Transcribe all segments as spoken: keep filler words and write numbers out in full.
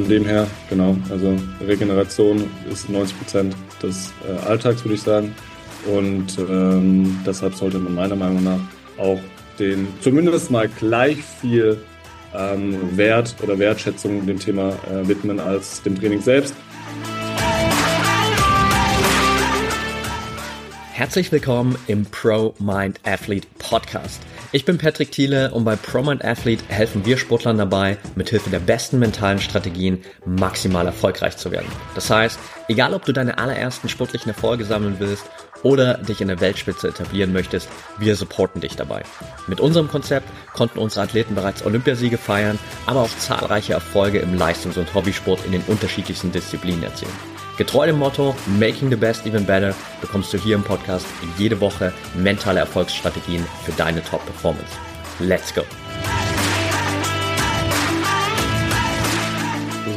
von dem her, genau, also Regeneration ist neunzig Prozent des äh, Alltags, würde ich sagen. Und ähm, deshalb sollte man meiner Meinung nach auch den zumindest mal gleich viel ähm, Wert oder Wertschätzung dem Thema äh, widmen als dem Training selbst. Herzlich willkommen im Pro Mind Athlete Podcast. Ich bin Patrick Thiele und bei Pro Mind Athlete helfen wir Sportlern dabei, mithilfe der besten mentalen Strategien maximal erfolgreich zu werden. Das heißt, egal ob du deine allerersten sportlichen Erfolge sammeln willst oder dich in der Weltspitze etablieren möchtest, wir supporten dich dabei. Mit unserem Konzept konnten unsere Athleten bereits Olympiasiege feiern, aber auch zahlreiche Erfolge im Leistungs- und Hobbysport in den unterschiedlichsten Disziplinen erzielen. Getreu dem Motto Making the Best Even Better bekommst du hier im Podcast jede Woche mentale Erfolgsstrategien für deine Top-Performance. Let's go!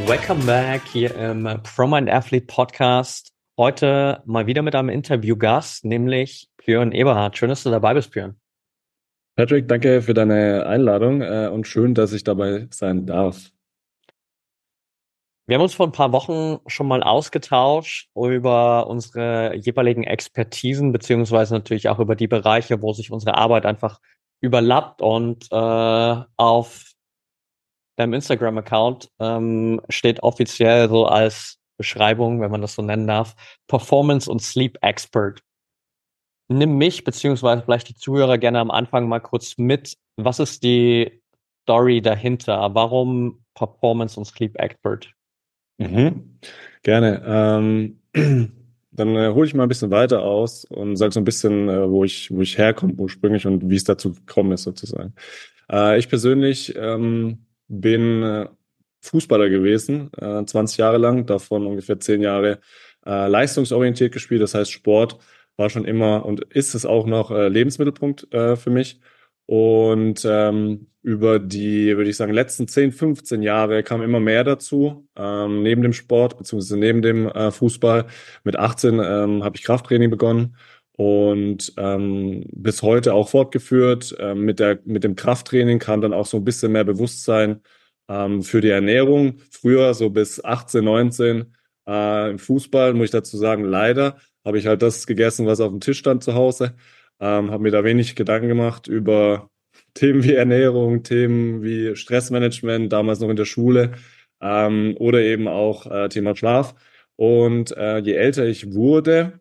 Welcome back hier im Pro Mind Athlete Podcast. Heute mal wieder mit einem Interviewgast, nämlich Björn Eberhardt. Schön, dass du dabei bist, Björn. Patrick, danke für deine Einladung und schön, dass ich dabei sein darf. Wir haben uns vor ein paar Wochen schon mal ausgetauscht über unsere jeweiligen Expertisen, beziehungsweise natürlich auch über die Bereiche, wo sich unsere Arbeit einfach überlappt. Und äh, auf deinem Instagram-Account ähm, steht offiziell so als Beschreibung, wenn man das so nennen darf, Performance und Sleep Expert. Nimm mich, beziehungsweise vielleicht die Zuhörer gerne am Anfang mal kurz mit. Was ist die Story dahinter? Warum Performance und Sleep Expert? Mhm. Gerne. Ähm, dann äh, hole ich mal ein bisschen weiter aus und sage so ein bisschen, äh, wo ich wo ich herkomme ursprünglich und wie es dazu gekommen ist sozusagen. Äh, ich persönlich ähm, bin äh, Fußballer gewesen, äh, zwanzig Jahre lang, davon ungefähr zehn Jahre äh, leistungsorientiert gespielt. Das heißt, Sport war schon immer und ist es auch noch äh, Lebensmittelpunkt äh, für mich. Und ähm, über die, würde ich sagen, letzten zehn, fünfzehn Jahre kam immer mehr dazu, ähm, neben dem Sport beziehungsweise neben dem äh, Fußball. Mit achtzehn ähm, habe ich Krafttraining begonnen und ähm, bis heute auch fortgeführt. Ähm, mit der, mit dem Krafttraining kam dann auch so ein bisschen mehr Bewusstsein ähm, für die Ernährung. Früher, so bis achtzehn, neunzehn äh, im Fußball, muss ich dazu sagen, leider habe ich halt das gegessen, was auf dem Tisch stand zu Hause. Ähm, habe mir da wenig Gedanken gemacht über Themen wie Ernährung, Themen wie Stressmanagement, damals noch in der Schule ähm, oder eben auch äh, Thema Schlaf. Und äh, je älter ich wurde,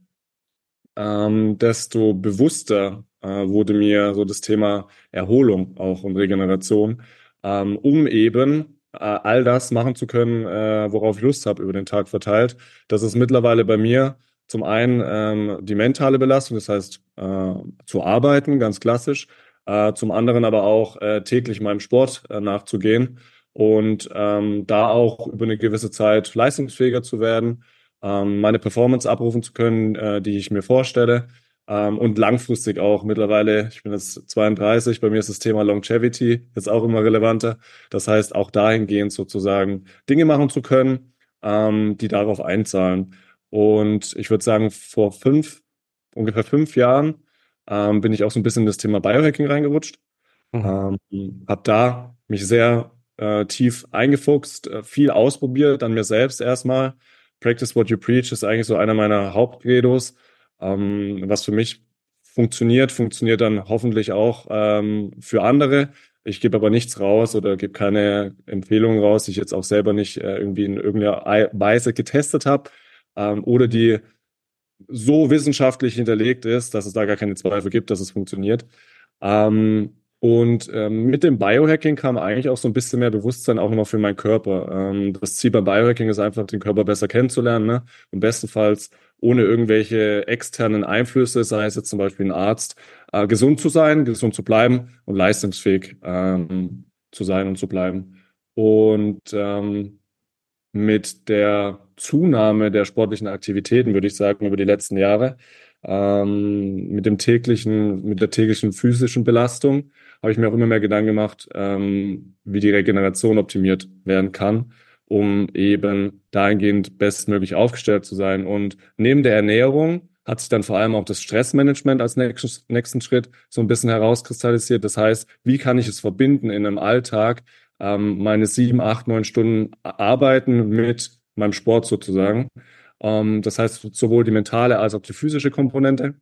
ähm, desto bewusster äh, wurde mir so das Thema Erholung auch und Regeneration, ähm, um eben äh, all das machen zu können, äh, worauf ich Lust habe über den Tag verteilt. Das ist mittlerweile bei mir zum einen ähm, die mentale Belastung, das heißt äh, zu arbeiten, ganz klassisch, äh, zum anderen aber auch äh, täglich meinem Sport äh, nachzugehen und ähm, da auch über eine gewisse Zeit leistungsfähiger zu werden, ähm, meine Performance abrufen zu können, äh, die ich mir vorstelle ähm, und langfristig auch mittlerweile, ich bin jetzt zweiunddreißig, bei mir ist das Thema Longevity jetzt auch immer relevanter, das heißt auch dahingehend sozusagen Dinge machen zu können, ähm, die darauf einzahlen. Und ich würde sagen, vor fünf, ungefähr fünf Jahren ähm, bin ich auch so ein bisschen in das Thema Biohacking reingerutscht. Mhm. Ähm, habe da mich sehr äh, tief eingefuchst, äh, viel ausprobiert an mir selbst erstmal. Practice what you preach ist eigentlich so einer meiner Hauptcredos. Ähm, was für mich funktioniert, funktioniert dann hoffentlich auch ähm, für andere. Ich gebe aber nichts raus oder gebe keine Empfehlungen raus, die ich jetzt auch selber nicht äh, irgendwie in irgendeiner Weise getestet habe. Oder die so wissenschaftlich hinterlegt ist, dass es da gar keine Zweifel gibt, dass es funktioniert. Ähm, und ähm, mit dem Biohacking kam eigentlich auch so ein bisschen mehr Bewusstsein auch nochmal für meinen Körper. Ähm, das Ziel beim Biohacking ist einfach, den Körper besser kennenzulernen, ne? Und bestenfalls ohne irgendwelche externen Einflüsse, sei es jetzt zum Beispiel ein Arzt, äh, gesund zu sein, gesund zu bleiben und leistungsfähig ähm, zu sein und zu bleiben. Und ähm, mit der Zunahme der sportlichen Aktivitäten, würde ich sagen, über die letzten Jahre, ähm, mit dem täglichen, mit der täglichen physischen Belastung habe ich mir auch immer mehr Gedanken gemacht, ähm, wie die Regeneration optimiert werden kann, um eben dahingehend bestmöglich aufgestellt zu sein. Und neben der Ernährung hat sich dann vor allem auch das Stressmanagement als nächsten Schritt so ein bisschen herauskristallisiert. Das heißt, wie kann ich es verbinden in einem Alltag, ähm, meine sieben, acht, neun Stunden arbeiten mit meinem Sport sozusagen. Ähm, das heißt sowohl die mentale als auch die physische Komponente.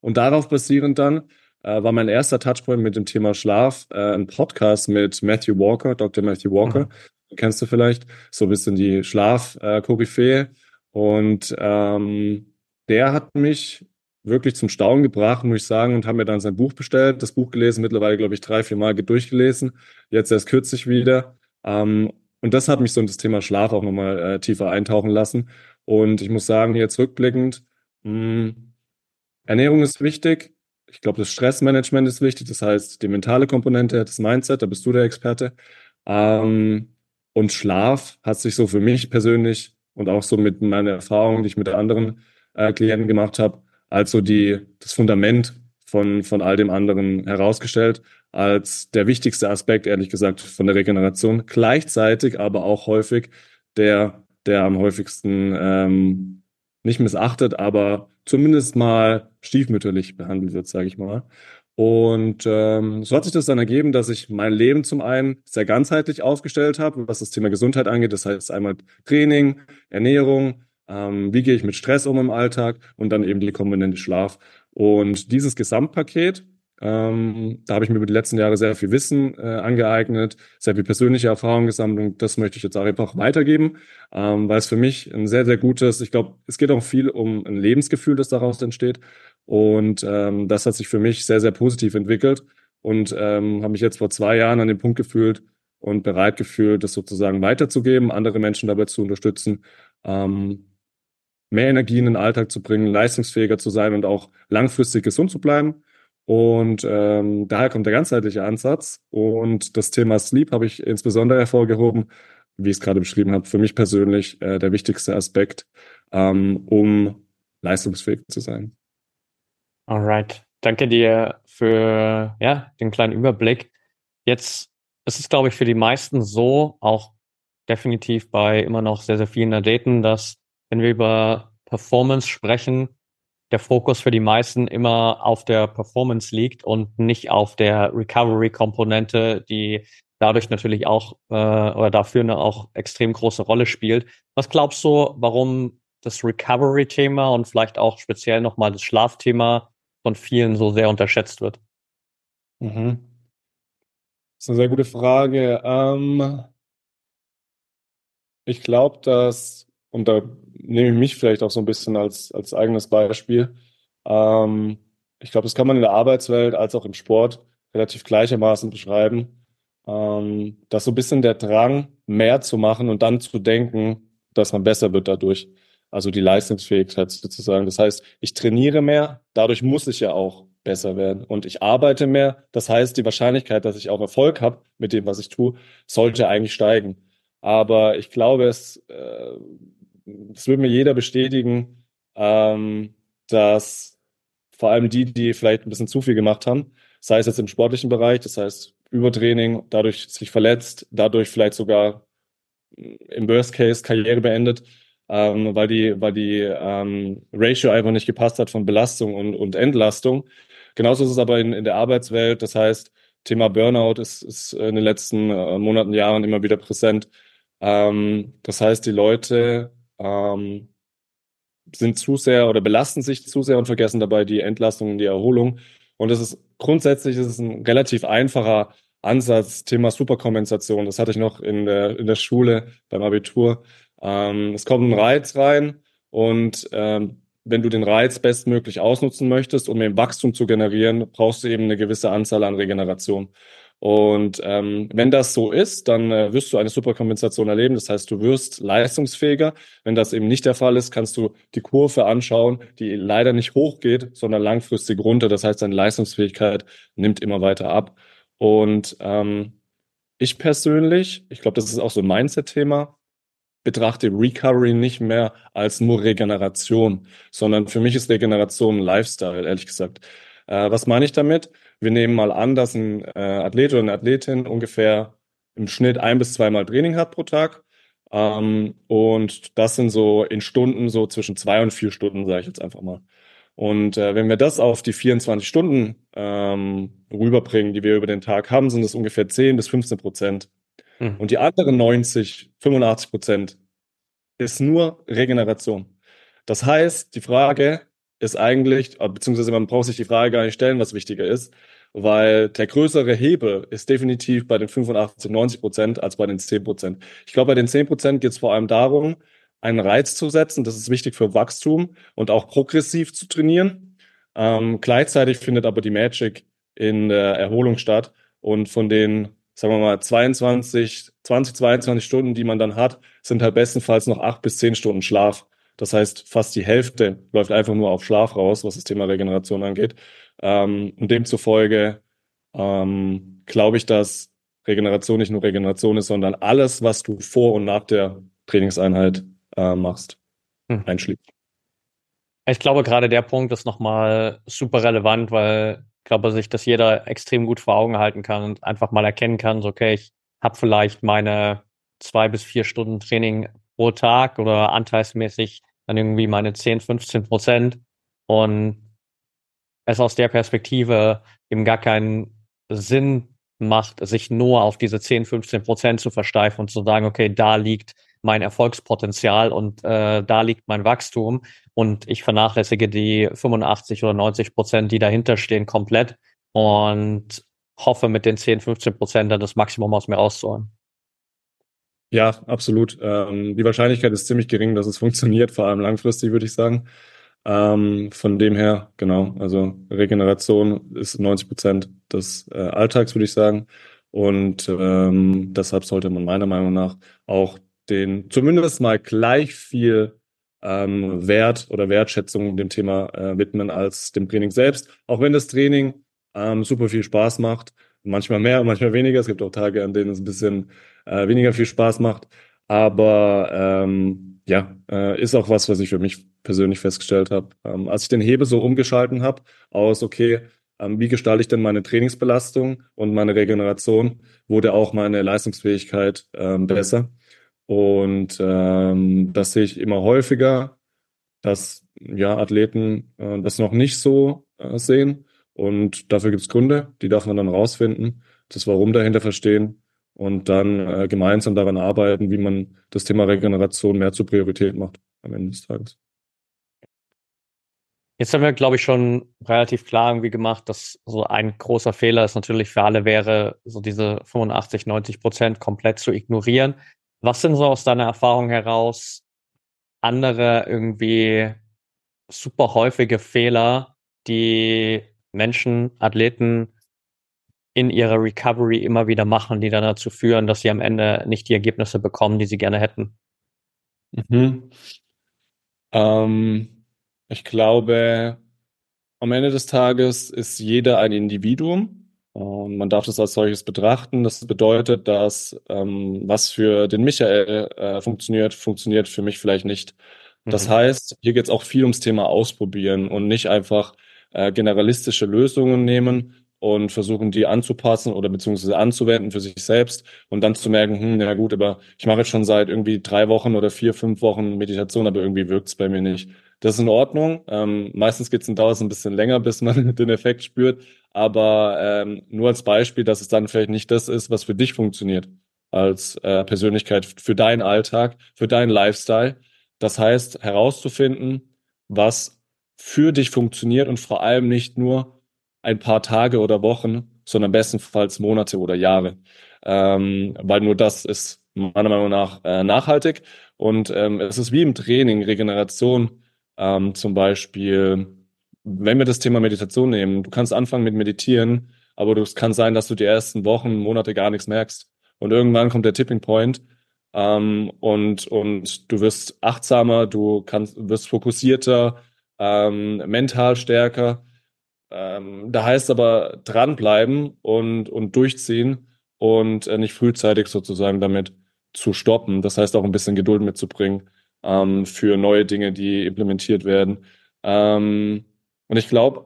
Und darauf basierend dann äh, war mein erster Touchpoint mit dem Thema Schlaf äh, ein Podcast mit Matthew Walker, Doktor Matthew Walker. Mhm. Kennst du vielleicht, so ein bisschen die Schlaf-Koryphäe. Und ähm, der hat mich wirklich zum Staunen gebracht, muss ich sagen, und hat mir dann sein Buch bestellt, das Buch gelesen, mittlerweile, glaube ich, drei, vier Mal durchgelesen, jetzt erst kürzlich wieder. Ähm, und das hat mich so in das Thema Schlaf auch nochmal äh, tiefer eintauchen lassen. Und ich muss sagen, jetzt rückblickend, mh, Ernährung ist wichtig. Ich glaube, das Stressmanagement ist wichtig, das heißt, die mentale Komponente, das Mindset, da bist du der Experte. Ähm, Und Schlaf hat sich so für mich persönlich und auch so mit meiner Erfahrung, die ich mit anderen äh, Klienten gemacht habe, als so die, das Fundament von, von all dem anderen herausgestellt, als der wichtigste Aspekt, ehrlich gesagt, von der Regeneration. Gleichzeitig aber auch häufig der, der am häufigsten ähm, nicht missachtet, aber zumindest mal stiefmütterlich behandelt wird, sage ich mal. Und ähm, so hat sich das dann ergeben, dass ich mein Leben zum einen sehr ganzheitlich aufgestellt habe, was das Thema Gesundheit angeht. Das heißt einmal Training, Ernährung, ähm, wie gehe ich mit Stress um im Alltag und dann eben die Komponente Schlaf. Und dieses Gesamtpaket, ähm, da habe ich mir über die letzten Jahre sehr viel Wissen äh, angeeignet, sehr viel persönliche Erfahrung gesammelt und das möchte ich jetzt auch einfach weitergeben, ähm, weil es für mich ein sehr, sehr gutes, ich glaube, es geht auch viel um ein Lebensgefühl, das daraus entsteht. Und ähm, das hat sich für mich sehr, sehr positiv entwickelt und ähm, habe mich jetzt vor zwei Jahren an den Punkt gefühlt und bereit gefühlt, das sozusagen weiterzugeben, andere Menschen dabei zu unterstützen, ähm, mehr Energie in den Alltag zu bringen, leistungsfähiger zu sein und auch langfristig gesund zu bleiben. Und ähm, daher kommt der ganzheitliche Ansatz. Und das Thema Sleep habe ich insbesondere hervorgehoben, wie ich es gerade beschrieben habe, für mich persönlich äh, der wichtigste Aspekt, ähm, um leistungsfähig zu sein. Alright, danke dir für ja, den kleinen Überblick. Jetzt ist es, glaube ich, für die meisten so, auch definitiv bei immer noch sehr, sehr vielen Athleten, dass, wenn wir über Performance sprechen, der Fokus für die meisten immer auf der Performance liegt und nicht auf der Recovery-Komponente, die dadurch natürlich auch äh, oder dafür eine auch extrem große Rolle spielt. Was glaubst du, warum das Recovery-Thema und vielleicht auch speziell nochmal das Schlafthema von vielen so sehr unterschätzt wird? Mhm. Das ist eine sehr gute Frage. Ähm, ich glaube, dass, und da nehme ich mich vielleicht auch so ein bisschen als, als eigenes Beispiel, ähm, ich glaube, das kann man in der Arbeitswelt als auch im Sport relativ gleichermaßen beschreiben, ähm, dass so ein bisschen der Drang, mehr zu machen und dann zu denken, dass man besser wird dadurch. Also die Leistungsfähigkeit sozusagen. Das heißt, ich trainiere mehr, dadurch muss ich ja auch besser werden. Und ich arbeite mehr, das heißt, die Wahrscheinlichkeit, dass ich auch Erfolg habe mit dem, was ich tue, sollte eigentlich steigen. Aber ich glaube, es äh, das wird mir jeder bestätigen, ähm, dass vor allem die, die vielleicht ein bisschen zu viel gemacht haben, sei es jetzt im sportlichen Bereich, das heißt Übertraining, dadurch sich verletzt, dadurch vielleicht sogar im Worst Case Karriere beendet, Ähm, weil die, weil die ähm, Ratio einfach nicht gepasst hat von Belastung und, und Entlastung. Genauso ist es aber in, in der Arbeitswelt. Das heißt, Thema Burnout ist, ist in den letzten äh, Monaten, Jahren immer wieder präsent. Ähm, das heißt, die Leute ähm, sind zu sehr oder belasten sich zu sehr und vergessen dabei die Entlastung und die Erholung. Und das ist grundsätzlich ist es ein relativ einfacher Ansatz, Thema Superkompensation. Das hatte ich noch in der, in der Schule beim Abitur. Ähm, es kommt ein Reiz rein und ähm, wenn du den Reiz bestmöglich ausnutzen möchtest, um eben Wachstum zu generieren, brauchst du eben eine gewisse Anzahl an Regeneration. Und ähm, wenn das so ist, dann äh, wirst du eine Superkompensation erleben. Das heißt, du wirst leistungsfähiger. Wenn das eben nicht der Fall ist, kannst du die Kurve anschauen, die leider nicht hochgeht, sondern langfristig runter. Das heißt, deine Leistungsfähigkeit nimmt immer weiter ab. Und ähm, ich persönlich, ich glaube, das ist auch so ein Mindset-Thema, betrachte Recovery nicht mehr als nur Regeneration, sondern für mich ist Regeneration ein Lifestyle, ehrlich gesagt. Äh, was meine ich damit? Wir nehmen mal an, dass ein äh, Athlet oder eine Athletin ungefähr im Schnitt ein- bis zweimal Training hat pro Tag. Ähm, und das sind so in Stunden so zwischen zwei und vier Stunden, sage ich jetzt einfach mal. Und äh, wenn wir das auf die vierundzwanzig Stunden ähm, rüberbringen, die wir über den Tag haben, sind das ungefähr zehn bis fünfzehn Prozent. Hm. Und die anderen neunzig, fünfundachtzig Prozent ist nur Regeneration. Das heißt, die Frage ist eigentlich, beziehungsweise man braucht sich die Frage gar nicht stellen, was wichtiger ist, weil der größere Hebel ist definitiv bei den fünfundachtzig, neunzig Prozent als bei den zehn Prozent. Ich glaube, bei den zehn Prozent geht es vor allem darum, einen Reiz zu setzen, das ist wichtig für Wachstum und auch progressiv zu trainieren. Ähm, gleichzeitig findet aber die Magic in der Erholung statt und von den, sagen wir mal, zweiundzwanzig, zwanzig, zweiundzwanzig Stunden, die man dann hat, sind halt bestenfalls noch acht bis zehn Stunden Schlaf. Das heißt, fast die Hälfte läuft einfach nur auf Schlaf raus, was das Thema Regeneration angeht. Ähm, und demzufolge ähm, glaube ich, dass Regeneration nicht nur Regeneration ist, sondern alles, was du vor und nach der Trainingseinheit äh, machst, hm. einschließt. Ich glaube, gerade der Punkt ist nochmal super relevant, weil ich glaube, sich das jeder extrem gut vor Augen halten kann und einfach mal erkennen kann, so okay, ich habe vielleicht meine zwei bis vier Stunden Training pro Tag oder anteilsmäßig dann irgendwie meine zehn, fünfzehn Prozent und es aus der Perspektive eben gar keinen Sinn macht, sich nur auf diese zehn, fünfzehn Prozent zu versteifen und zu sagen, okay, da liegt mein Erfolgspotenzial und äh, da liegt mein Wachstum und ich vernachlässige die fünfundachtzig oder neunzig Prozent, die dahinter stehen, komplett und hoffe mit den zehn, fünfzehn Prozent dann das Maximum aus mir rauszuholen. Ja, absolut. Ähm, die Wahrscheinlichkeit ist ziemlich gering, dass es funktioniert, vor allem langfristig, würde ich sagen. Ähm, von dem her, genau, also Regeneration ist neunzig Prozent des äh, Alltags, würde ich sagen. Und ähm, deshalb sollte man meiner Meinung nach auch den zumindest mal gleich viel ähm, Wert oder Wertschätzung dem Thema äh, widmen als dem Training selbst. Auch wenn das Training ähm, super viel Spaß macht, manchmal mehr, manchmal weniger. Es gibt auch Tage, an denen es ein bisschen äh, weniger viel Spaß macht. Aber ähm, ja, äh, ist auch was, was ich für mich persönlich festgestellt habe. Ähm, als ich den Hebel so umgeschalten habe aus, okay, ähm, wie gestalte ich denn meine Trainingsbelastung und meine Regeneration, wurde auch meine Leistungsfähigkeit ähm, besser. Und ähm, das sehe ich immer häufiger, dass ja Athleten äh, das noch nicht so äh, sehen. Und dafür gibt es Gründe, die darf man dann rausfinden, das Warum dahinter verstehen und dann äh, gemeinsam daran arbeiten, wie man das Thema Regeneration mehr zur Priorität macht am Ende des Tages. Jetzt haben wir, glaube ich, schon relativ klar irgendwie gemacht, dass so ein großer Fehler ist natürlich für alle wäre, so diese fünfundachtzig, neunzig Prozent komplett zu ignorieren. Was sind so aus deiner Erfahrung heraus andere irgendwie super häufige Fehler, die Menschen, Athleten in ihrer Recovery immer wieder machen, die dann dazu führen, dass sie am Ende nicht die Ergebnisse bekommen, die sie gerne hätten? Mhm. Ähm, ich glaube, am Ende des Tages ist jeder ein Individuum. Und man darf das als solches betrachten. Das bedeutet, dass ähm, was für den Michael äh, funktioniert, funktioniert für mich vielleicht nicht. Das mhm. heißt, hier geht es auch viel ums Thema Ausprobieren und nicht einfach äh, generalistische Lösungen nehmen und versuchen, die anzupassen oder beziehungsweise anzuwenden für sich selbst und dann zu merken, hm, na gut, aber ich mache jetzt schon seit irgendwie drei Wochen oder vier, fünf Wochen Meditation, aber irgendwie wirkt es bei mir nicht. Das ist in Ordnung. Ähm, meistens geht es dauert ein bisschen länger, bis man den Effekt spürt. Aber ähm, nur als Beispiel, dass es dann vielleicht nicht das ist, was für dich funktioniert als äh, Persönlichkeit, für deinen Alltag, für deinen Lifestyle. Das heißt, herauszufinden, was für dich funktioniert und vor allem nicht nur ein paar Tage oder Wochen, sondern bestenfalls Monate oder Jahre. Ähm, weil nur das ist meiner Meinung nach äh, nachhaltig. Und ähm, es ist wie im Training, Regeneration, Ähm, zum Beispiel, wenn wir das Thema Meditation nehmen, du kannst anfangen mit Meditieren, aber es kann sein, dass du die ersten Wochen, Monate gar nichts merkst. Und irgendwann kommt der Tipping Point ähm, und, und du wirst achtsamer, du kannst, wirst fokussierter, ähm, mental stärker. Ähm, da heißt aber dranbleiben und, und durchziehen und äh, nicht frühzeitig sozusagen damit zu stoppen. Das heißt auch ein bisschen Geduld mitzubringen für neue Dinge, die implementiert werden. Und ich glaube,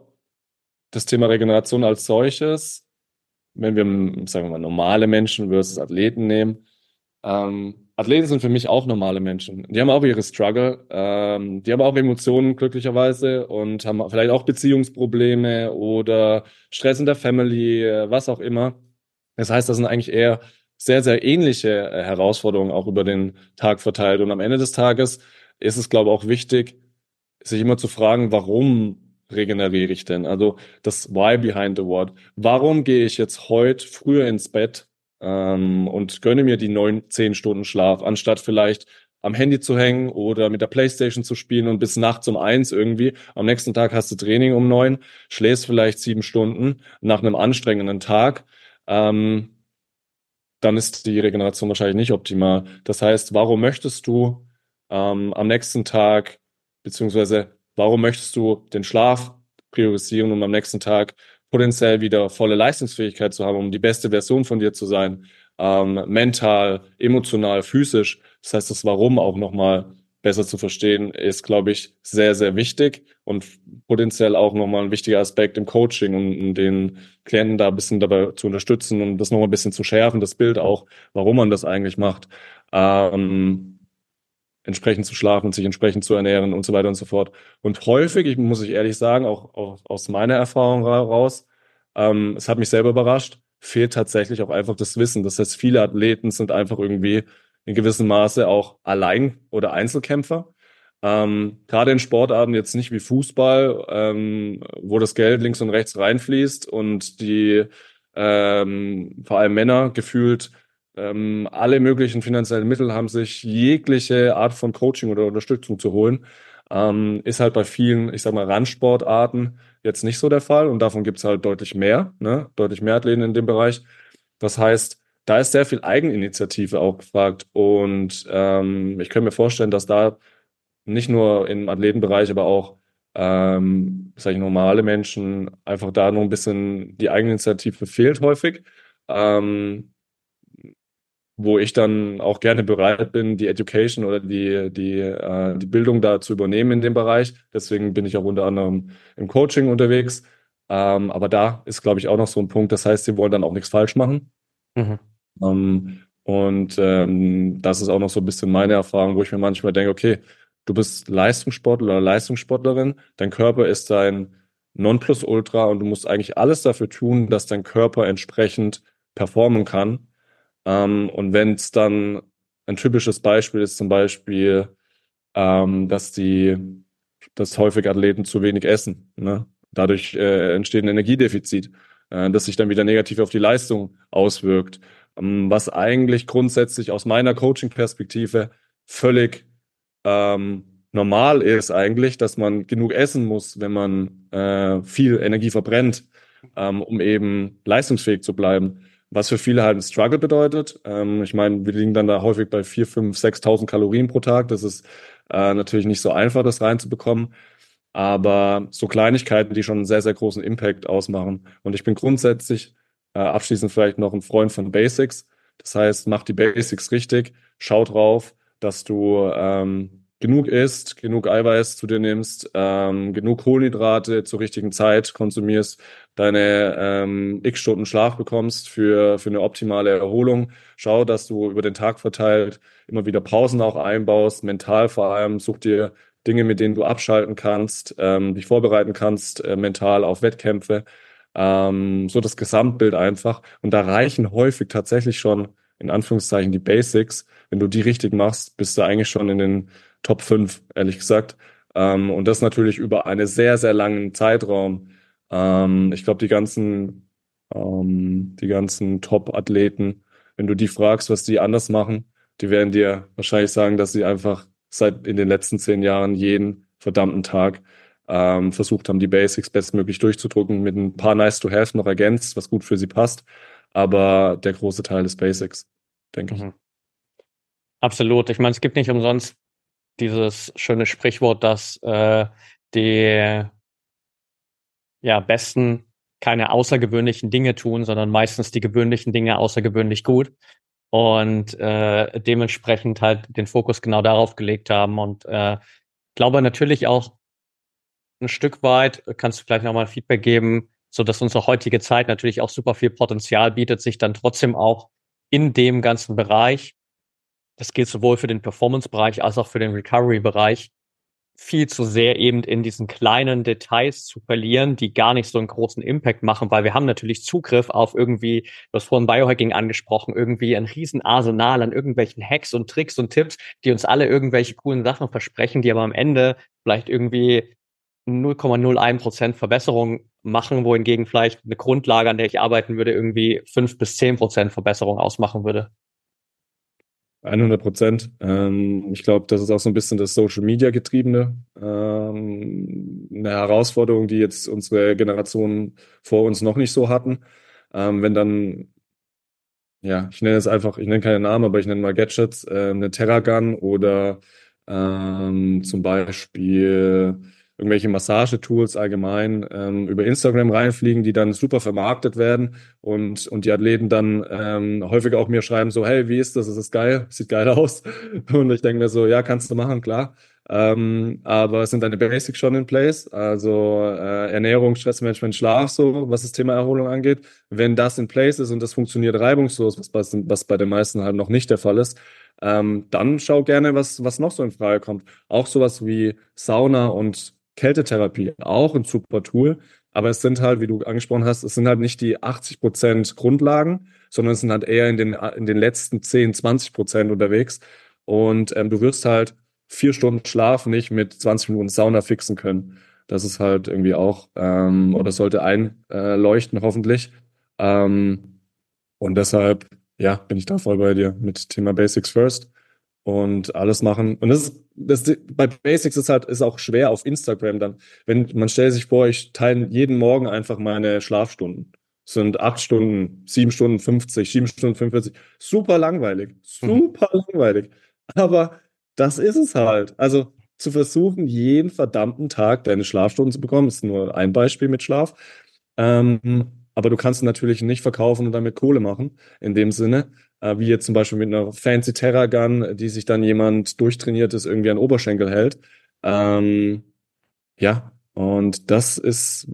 das Thema Regeneration als solches, wenn wir, sagen wir mal, normale Menschen versus Athleten nehmen, Athleten sind für mich auch normale Menschen. Die haben auch ihre Struggle, ähm, die haben auch Emotionen glücklicherweise und haben vielleicht auch Beziehungsprobleme oder Stress in der Family, was auch immer. Das heißt, das sind eigentlich eher sehr, sehr ähnliche Herausforderungen auch über den Tag verteilt. Und am Ende des Tages ist es, glaube ich, auch wichtig, sich immer zu fragen, warum regeneriere ich denn? Also das Why behind the What. Warum gehe ich jetzt heute früher ins Bett ähm, und gönne mir die neun, zehn Stunden Schlaf, anstatt vielleicht am Handy zu hängen oder mit der Playstation zu spielen und bis nachts um eins irgendwie. Am nächsten Tag hast du Training um neun, schläfst vielleicht sieben Stunden nach einem anstrengenden Tag. Ähm, dann ist die Regeneration wahrscheinlich nicht optimal. Das heißt, warum möchtest du ähm, am nächsten Tag, beziehungsweise warum möchtest du den Schlaf priorisieren, um am nächsten Tag potenziell wieder volle Leistungsfähigkeit zu haben, um die beste Version von dir zu sein, ähm, mental, emotional, physisch. Das heißt, das Warum auch nochmal besser zu verstehen, ist, glaube ich, sehr, sehr wichtig und potenziell auch nochmal ein wichtiger Aspekt im Coaching, um den Klienten da ein bisschen dabei zu unterstützen und das nochmal ein bisschen zu schärfen, das Bild auch, warum man das eigentlich macht, ähm, entsprechend zu schlafen, sich entsprechend zu ernähren und so weiter und so fort. Und häufig, ich muss ich ehrlich sagen, auch, auch aus meiner Erfahrung raus, ähm, es hat mich selber überrascht, fehlt tatsächlich auch einfach das Wissen. Das heißt, viele Athleten sind einfach irgendwie in gewissem Maße auch Allein- oder Einzelkämpfer. Ähm, gerade in Sportarten jetzt nicht wie Fußball, ähm, wo das Geld links und rechts reinfließt und die ähm, vor allem Männer gefühlt ähm, alle möglichen finanziellen Mittel haben, sich jegliche Art von Coaching oder Unterstützung zu holen. Ähm, ist halt bei vielen, ich sag mal, Randsportarten jetzt nicht so der Fall und davon gibt's halt deutlich mehr, ne? Deutlich mehr Athleten in dem Bereich. Das heißt, da ist sehr viel Eigeninitiative auch gefragt und ähm, ich könnte mir vorstellen, dass da nicht nur im Athletenbereich, aber auch ähm, sag ich, normale Menschen einfach da nur ein bisschen die Eigeninitiative fehlt häufig, ähm, wo ich dann auch gerne bereit bin, die Education oder die, die, äh, die Bildung da zu übernehmen in dem Bereich. Deswegen bin ich auch unter anderem im Coaching unterwegs, ähm, aber da ist, glaube ich, auch noch so ein Punkt, das heißt, sie wollen dann auch nichts falsch machen. Mhm. Um, und ähm, das ist auch noch so ein bisschen meine Erfahrung, wo ich mir manchmal denke, okay, du bist Leistungssportler oder Leistungssportlerin, dein Körper ist dein Nonplusultra und du musst eigentlich alles dafür tun, dass dein Körper entsprechend performen kann. Ähm, und wenn es dann ein typisches Beispiel ist, zum Beispiel, ähm, dass die, dass häufig Athleten zu wenig essen, ne? Dadurch äh, entsteht ein Energiedefizit, das sich dann wieder negativ auf die Leistung auswirkt, was eigentlich grundsätzlich aus meiner Coaching-Perspektive völlig ähm, normal ist eigentlich, dass man genug essen muss, wenn man äh, viel Energie verbrennt, ähm, um eben leistungsfähig zu bleiben, was für viele halt ein Struggle bedeutet. Ähm, ich meine, wir liegen dann da häufig bei viertausend, fünftausend, sechstausend Kalorien pro Tag. Das ist äh, natürlich nicht so einfach, das reinzubekommen. Aber so Kleinigkeiten, die schon einen sehr, sehr großen Impact ausmachen. Und ich bin grundsätzlich äh, abschließend vielleicht noch ein Freund von Basics. Das heißt, mach die Basics richtig. Schau drauf, dass du ähm, genug isst, genug Eiweiß zu dir nimmst, ähm, genug Kohlenhydrate zur richtigen Zeit konsumierst, deine ähm, x Stunden Schlaf bekommst für, für eine optimale Erholung. Schau, dass du über den Tag verteilt immer wieder Pausen auch einbaust, mental vor allem. Such dir Dinge, mit denen du abschalten kannst, ähm, dich vorbereiten kannst, äh, mental auf Wettkämpfe, ähm, so das Gesamtbild einfach. Und da reichen häufig tatsächlich schon, in Anführungszeichen, die Basics. Wenn du die richtig machst, bist du eigentlich schon in den Top fünf, ehrlich gesagt. Ähm, und das natürlich über einen sehr, sehr langen Zeitraum. Ähm, ich glaube, die ganzen, ähm, die ganzen Top-Athleten, wenn du die fragst, was die anders machen, die werden dir wahrscheinlich sagen, dass sie einfach seit in den letzten zehn Jahren jeden verdammten Tag ähm, versucht haben, die Basics bestmöglich durchzudrücken, mit ein paar Nice-to-Have noch ergänzt, was gut für sie passt. Aber der große Teil ist Basics, denke mhm. ich. Absolut. Ich meine, es gibt nicht umsonst dieses schöne Sprichwort, dass äh, die ja, Besten keine außergewöhnlichen Dinge tun, sondern meistens die gewöhnlichen Dinge außergewöhnlich gut. Und äh, dementsprechend halt den Fokus genau darauf gelegt haben. Und äh, glaube natürlich auch ein Stück weit, kannst du gleich nochmal Feedback geben, so dass unsere heutige Zeit natürlich auch super viel Potenzial bietet, sich dann trotzdem auch in dem ganzen Bereich das geht sowohl für den Performance-Bereich als auch für den Recovery-Bereich, viel zu sehr eben in diesen kleinen Details zu verlieren, die gar nicht so einen großen Impact machen, weil wir haben natürlich Zugriff auf irgendwie, du hast vorhin Biohacking angesprochen, irgendwie ein riesen Arsenal an irgendwelchen Hacks und Tricks und Tipps, die uns alle irgendwelche coolen Sachen versprechen, die aber am Ende vielleicht irgendwie null Komma null eins Prozent Verbesserung machen, wohingegen vielleicht eine Grundlage, an der ich arbeiten würde, irgendwie fünf bis zehn Prozent Verbesserung ausmachen würde. hundert Prozent. Ähm, ich glaube, das ist auch so ein bisschen das Social-Media-getriebene. Ähm, eine Herausforderung, die jetzt unsere Generationen vor uns noch nicht so hatten. Ähm, wenn dann, ja, ich nenne es einfach, ich nenne keinen Namen, aber ich nenne mal Gadgets, äh, eine Terragun oder ähm, zum Beispiel irgendwelche Massagetools allgemein ähm, über Instagram reinfliegen, die dann super vermarktet werden und, und die Athleten dann ähm, häufig auch mir schreiben so, hey, wie ist das? Ist das geil? Sieht geil aus. Und ich denke mir so, ja, kannst du machen, klar. Ähm, aber sind deine Basics schon in place? Also äh, Ernährung, Stressmanagement, Schlaf, so was das Thema Erholung angeht. Wenn das in place ist und das funktioniert reibungslos, was bei, was bei den meisten halt noch nicht der Fall ist, ähm, dann schau gerne, was, was noch so in Frage kommt. Auch sowas wie Sauna und Kältetherapie, auch ein super Tool, aber es sind halt, wie du angesprochen hast, es sind halt nicht die achtzig Prozent Grundlagen, sondern es sind halt eher in den, in den letzten zehn, zwanzig Prozent unterwegs und ähm, du wirst halt vier Stunden Schlaf nicht mit zwanzig Minuten Sauna fixen können. Das ist halt irgendwie auch, ähm, oder sollte einleuchten äh, hoffentlich ähm, und deshalb, ja, bin ich da voll bei dir mit Thema Basics First. Und alles machen. Und das ist, das ist, bei Basics ist halt, ist auch schwer auf Instagram dann. Wenn man stellt sich vor, ich teile jeden Morgen einfach meine Schlafstunden. Das sind acht Stunden, sieben Stunden fünfzig, sieben Stunden fünfundvierzig. Super langweilig. Super mhm. langweilig. Aber das ist es halt. Also zu versuchen, jeden verdammten Tag deine Schlafstunden zu bekommen, ist nur ein Beispiel mit Schlaf. Ähm, aber du kannst natürlich nicht verkaufen und damit Kohle machen, in dem Sinne. Wie jetzt zum Beispiel mit einer fancy Terragun, die sich dann jemand durchtrainiertes irgendwie an den Oberschenkel hält. Ähm, ja, und das ist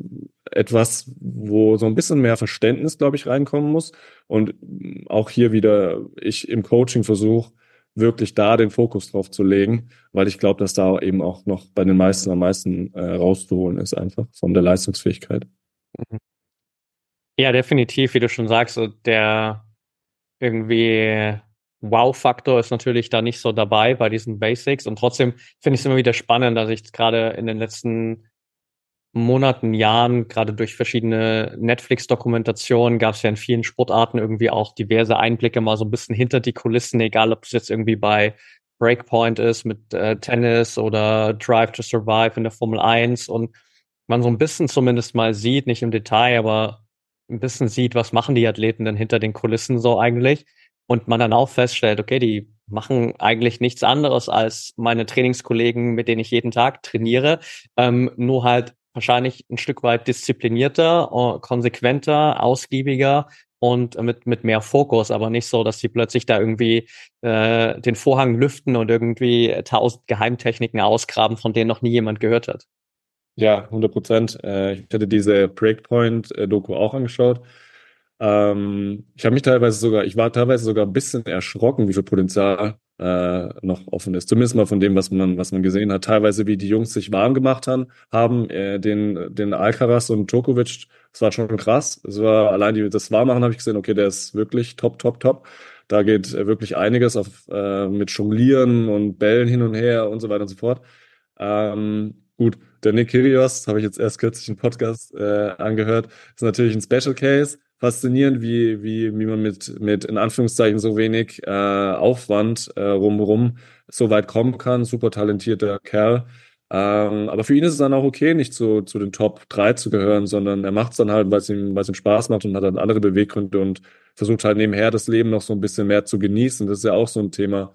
etwas, wo so ein bisschen mehr Verständnis, glaube ich, reinkommen muss. Und auch hier wieder, ich im Coaching versuche, wirklich da den Fokus drauf zu legen, weil ich glaube, dass da eben auch noch bei den meisten am meisten äh, rauszuholen ist, einfach von der Leistungsfähigkeit. Ja, definitiv, wie du schon sagst, der irgendwie Wow-Faktor ist natürlich da nicht so dabei bei diesen Basics und trotzdem finde ich es immer wieder spannend, dass ich gerade in den letzten Monaten, Jahren, gerade durch verschiedene Netflix-Dokumentationen gab es ja in vielen Sportarten irgendwie auch diverse Einblicke mal so ein bisschen hinter die Kulissen, egal ob es jetzt irgendwie bei Breakpoint ist mit äh, Tennis oder Drive to Survive in der Formel eins und man so ein bisschen zumindest mal sieht, nicht im Detail, aber ein bisschen sieht, was machen die Athleten denn hinter den Kulissen so eigentlich und man dann auch feststellt, okay, die machen eigentlich nichts anderes als meine Trainingskollegen, mit denen ich jeden Tag trainiere, ähm, nur halt wahrscheinlich ein Stück weit disziplinierter, konsequenter, ausgiebiger und mit mit mehr Fokus, aber nicht so, dass sie plötzlich da irgendwie äh, den Vorhang lüften und irgendwie tausend Geheimtechniken ausgraben, von denen noch nie jemand gehört hat. Ja, hundert Prozent. Äh, ich hatte diese Breakpoint-Doku auch angeschaut. Ähm, ich habe mich teilweise sogar, ich war teilweise sogar ein bisschen erschrocken, wie viel Potenzial äh, noch offen ist. Zumindest mal von dem, was man, was man gesehen hat. Teilweise, wie die Jungs sich warm gemacht haben, haben äh, den, den Alcaraz und Djokovic, das war schon krass. Das war allein die, das Warmmachen habe ich gesehen, okay, der ist wirklich top, top, top. Da geht äh, wirklich einiges auf, äh, mit Jonglieren und Bällen hin und her und so weiter und so fort. Ähm, gut. Der Nick Kyrgios, habe ich jetzt erst kürzlich einen Podcast äh, angehört, ist natürlich ein Special Case. Faszinierend, wie wie wie man mit mit in Anführungszeichen so wenig äh, Aufwand äh, rumrum so weit kommen kann. Super talentierter Kerl. Ähm, aber für ihn ist es dann auch okay, nicht zu zu den Top drei zu gehören, sondern er macht es dann halt, weil es ihm weil es ihm Spaß macht und hat dann andere Beweggründe und versucht halt nebenher das Leben noch so ein bisschen mehr zu genießen. Das ist ja auch so ein Thema.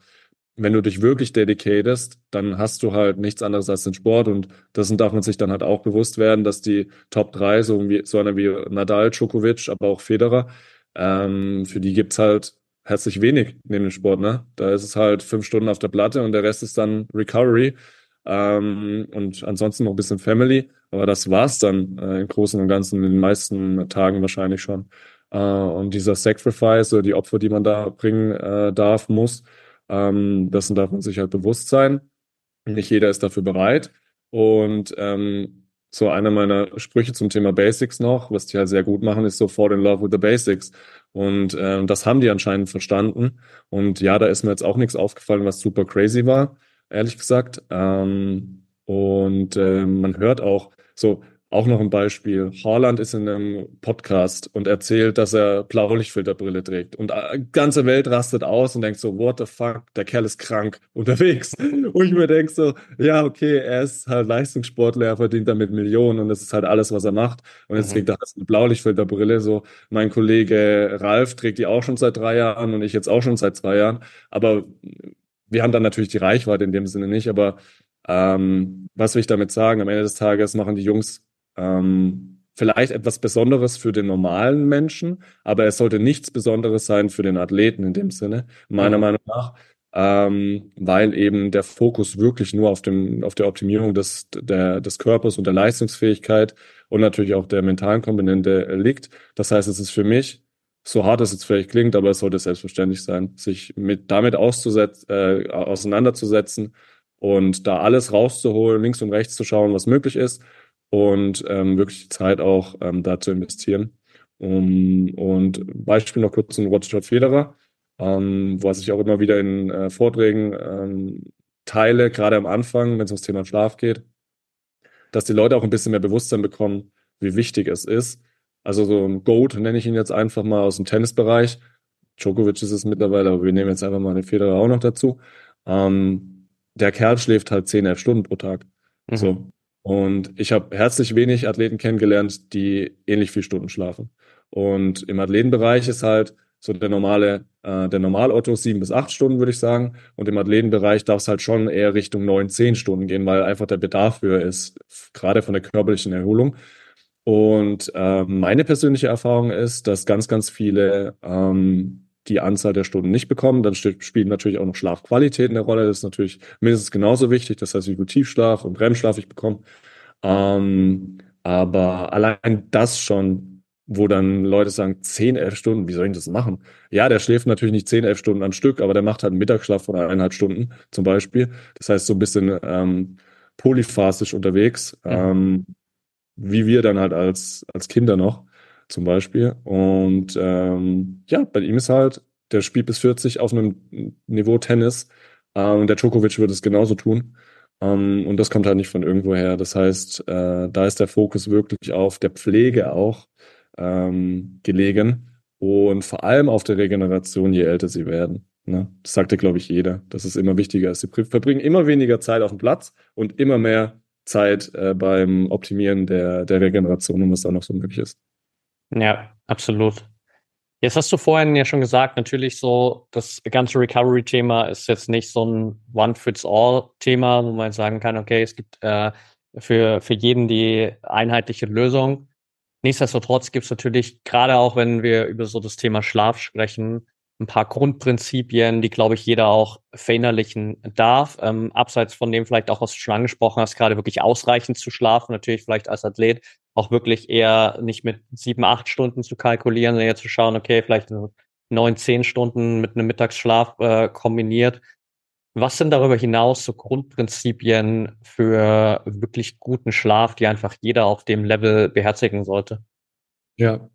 Wenn du dich wirklich dedicatest, dann hast du halt nichts anderes als den Sport und dessen darf man sich dann halt auch bewusst werden, dass die Top drei, so, wie, so einer wie Nadal, Djokovic, aber auch Federer, ähm, für die gibt's halt herzlich wenig neben dem Sport, ne? Da ist es halt fünf Stunden auf der Platte und der Rest ist dann Recovery ähm, und ansonsten noch ein bisschen Family, aber das war's dann äh, im Großen und Ganzen in den meisten Tagen wahrscheinlich schon. Äh, und dieser Sacrifice oder die Opfer, die man da bringen äh, darf, muss, Ähm, dessen darf man sich halt bewusst sein. Nicht jeder ist dafür bereit. Und ähm, so einer meiner Sprüche zum Thema Basics noch, was die halt sehr gut machen, ist so fall in love with the basics. Und ähm, das haben die anscheinend verstanden. Und ja, da ist mir jetzt auch nichts aufgefallen, was super crazy war, ehrlich gesagt. Ähm, und äh, man hört auch so, auch noch ein Beispiel. Haaland ist in einem Podcast und erzählt, dass er Blaulichtfilterbrille trägt. Und die ganze Welt rastet aus und denkt so, what the fuck, der Kerl ist krank unterwegs. Und ich mir denke so, ja, okay, er ist halt Leistungssportler, er verdient damit Millionen und das ist halt alles, was er macht. Und jetzt mhm. trägt er halt eine Blaulichtfilterbrille. So, mein Kollege Ralf trägt die auch schon seit drei Jahren und ich jetzt auch schon seit zwei Jahren. Aber wir haben dann natürlich die Reichweite in dem Sinne nicht. Aber ähm, was will ich damit sagen? Am Ende des Tages machen die Jungs Ähm, vielleicht etwas Besonderes für den normalen Menschen, aber es sollte nichts Besonderes sein für den Athleten in dem Sinne, meiner mhm. Meinung nach, ähm, weil eben der Fokus wirklich nur auf dem, auf der Optimierung des, der, des Körpers und der Leistungsfähigkeit und natürlich auch der mentalen Komponente liegt. Das heißt, es ist für mich, so hart es jetzt vielleicht klingt, aber es sollte selbstverständlich sein, sich mit damit auszusetzen, äh, auseinanderzusetzen und da alles rauszuholen, links und rechts zu schauen, was möglich ist. Und ähm, wirklich Zeit auch ähm, da zu investieren. Um, und Beispiel noch kurz zum Roger Federer, ähm, was ich auch immer wieder in äh, Vorträgen ähm, teile, gerade am Anfang, wenn es ums Thema Schlaf geht, dass die Leute auch ein bisschen mehr Bewusstsein bekommen, wie wichtig es ist. Also so ein Goat nenne ich ihn jetzt einfach mal aus dem Tennisbereich. Djokovic ist es mittlerweile, aber wir nehmen jetzt einfach mal den Federer auch noch dazu. Ähm, der Kerl schläft halt zehn, elf Stunden pro Tag. Mhm. So. Und ich habe herzlich wenig Athleten kennengelernt, die ähnlich viel Stunden schlafen. Und im Athletenbereich ist halt so der normale, äh, der Normal-Otto sieben bis acht Stunden, würde ich sagen. Und im Athletenbereich darf es halt schon eher Richtung neun, zehn Stunden gehen, weil einfach der Bedarf höher ist, gerade von der körperlichen Erholung. Und äh, meine persönliche Erfahrung ist, dass ganz, ganz viele ähm, die Anzahl der Stunden nicht bekommen. Dann spielen natürlich auch noch Schlafqualität eine Rolle. Das ist natürlich mindestens genauso wichtig. Das heißt, wie gut Tiefschlaf und REM-Schlaf ich bekomme. Ähm, aber allein das schon, wo dann Leute sagen, zehn, elf Stunden, wie soll ich das machen? Ja, der schläft natürlich nicht zehn, elf Stunden am Stück, aber der macht halt einen Mittagsschlaf von eineinhalb Stunden zum Beispiel. Das heißt, so ein bisschen ähm, polyphasisch unterwegs, mhm. ähm, wie wir dann halt als, als Kinder noch. Zum Beispiel. Und ähm, ja, bei ihm ist halt, der spielt bis vierzig auf einem Niveau Tennis. Ähm, der Djokovic würde es genauso tun. Ähm, und das kommt halt nicht von irgendwo her. Das heißt, äh, da ist der Fokus wirklich auf der Pflege auch ähm, gelegen. Und vor allem auf der Regeneration, je älter sie werden. Ne? Das sagte, glaube ich, jeder, dass es immer wichtiger ist. Sie verbringen immer weniger Zeit auf dem Platz und immer mehr Zeit äh, beim Optimieren der, der Regeneration und was da noch so möglich ist. Ja, absolut. Jetzt hast du vorhin ja schon gesagt, natürlich so, das ganze Recovery-Thema ist jetzt nicht so ein One-Fits-All-Thema, wo man sagen kann, okay, es gibt äh, für, für jeden die einheitliche Lösung. Nichtsdestotrotz gibt es natürlich, gerade auch wenn wir über so das Thema Schlaf sprechen, ein paar Grundprinzipien, die, glaube ich, jeder auch verinnerlichen darf. Ähm, abseits von dem vielleicht auch, was du schon angesprochen hast, gerade wirklich ausreichend zu schlafen, natürlich vielleicht als Athlet auch wirklich eher nicht mit sieben, acht Stunden zu kalkulieren, sondern eher zu schauen, okay, vielleicht neun, zehn Stunden mit einem Mittagsschlaf äh, kombiniert. Was sind darüber hinaus so Grundprinzipien für wirklich guten Schlaf, die einfach jeder auf dem Level beherzigen sollte? Ja,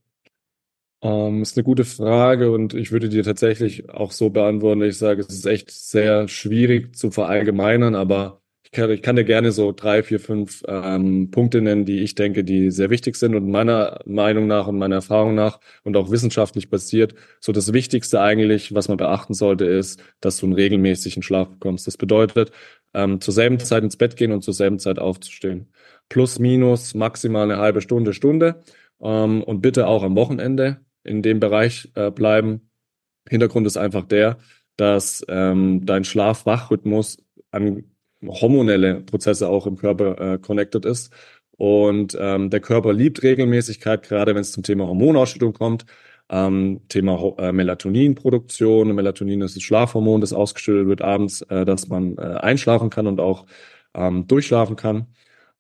ähm, ist eine gute Frage und ich würde dir tatsächlich auch so beantworten, ich sage, es ist echt sehr schwierig zu verallgemeinern, aber Ich kann, ich kann dir gerne so drei, vier, fünf ähm, Punkte nennen, die ich denke, die sehr wichtig sind und meiner Meinung nach und meiner Erfahrung nach und auch wissenschaftlich basiert. So das Wichtigste eigentlich, was man beachten sollte, ist, dass du einen regelmäßigen Schlaf bekommst. Das bedeutet, ähm, zur selben Zeit ins Bett gehen und zur selben Zeit aufzustehen. Plus, minus, maximal eine halbe Stunde, Stunde ähm, und bitte auch am Wochenende in dem Bereich äh, bleiben. Hintergrund ist einfach der, dass ähm, dein Schlaf-Wach-Rhythmus an hormonelle Prozesse auch im Körper äh, connected ist. Und ähm, der Körper liebt Regelmäßigkeit, gerade wenn es zum Thema Hormonausschüttung kommt. Ähm, Thema Ho- äh, Melatoninproduktion. Melatonin ist das Schlafhormon, das ausgeschüttet wird abends, äh, dass man äh, einschlafen kann und auch ähm, durchschlafen kann.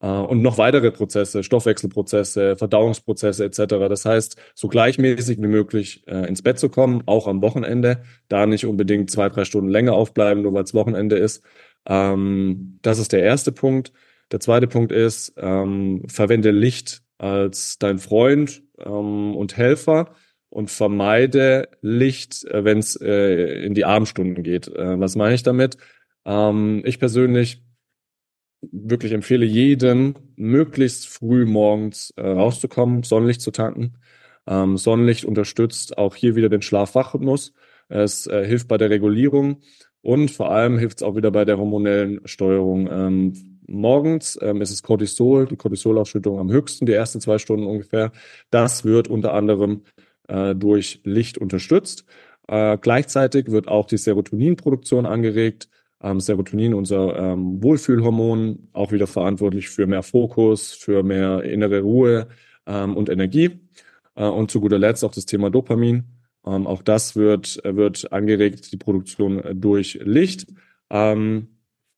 und noch weitere Prozesse, Stoffwechselprozesse, Verdauungsprozesse et cetera. Das heißt, so gleichmäßig wie möglich ins Bett zu kommen, auch am Wochenende, da nicht unbedingt zwei, drei Stunden länger aufbleiben, nur weil es Wochenende ist. Das ist der erste Punkt. Der zweite Punkt ist, verwende Licht als dein Freund und Helfer und vermeide Licht, wenn es in die Abendstunden geht. Was meine ich damit? Ich persönlich wirklich empfehle jedem, möglichst früh morgens äh, rauszukommen, Sonnenlicht zu tanken. Ähm, Sonnenlicht unterstützt auch hier wieder den Schlaf-Wach-Rhythmus. Es äh, hilft bei der Regulierung und vor allem hilft es auch wieder bei der hormonellen Steuerung. Ähm, morgens ähm, ist es Cortisol, die Cortisolausschüttung am höchsten, die ersten zwei Stunden ungefähr. Das wird unter anderem äh, durch Licht unterstützt. Äh, gleichzeitig wird auch die Serotoninproduktion angeregt. Ähm, Serotonin, unser ähm, Wohlfühlhormon, auch wieder verantwortlich für mehr Fokus, für mehr innere Ruhe ähm, und Energie. Äh, und zu guter Letzt auch das Thema Dopamin. Ähm, auch das wird, wird angeregt, die Produktion durch Licht. Ähm,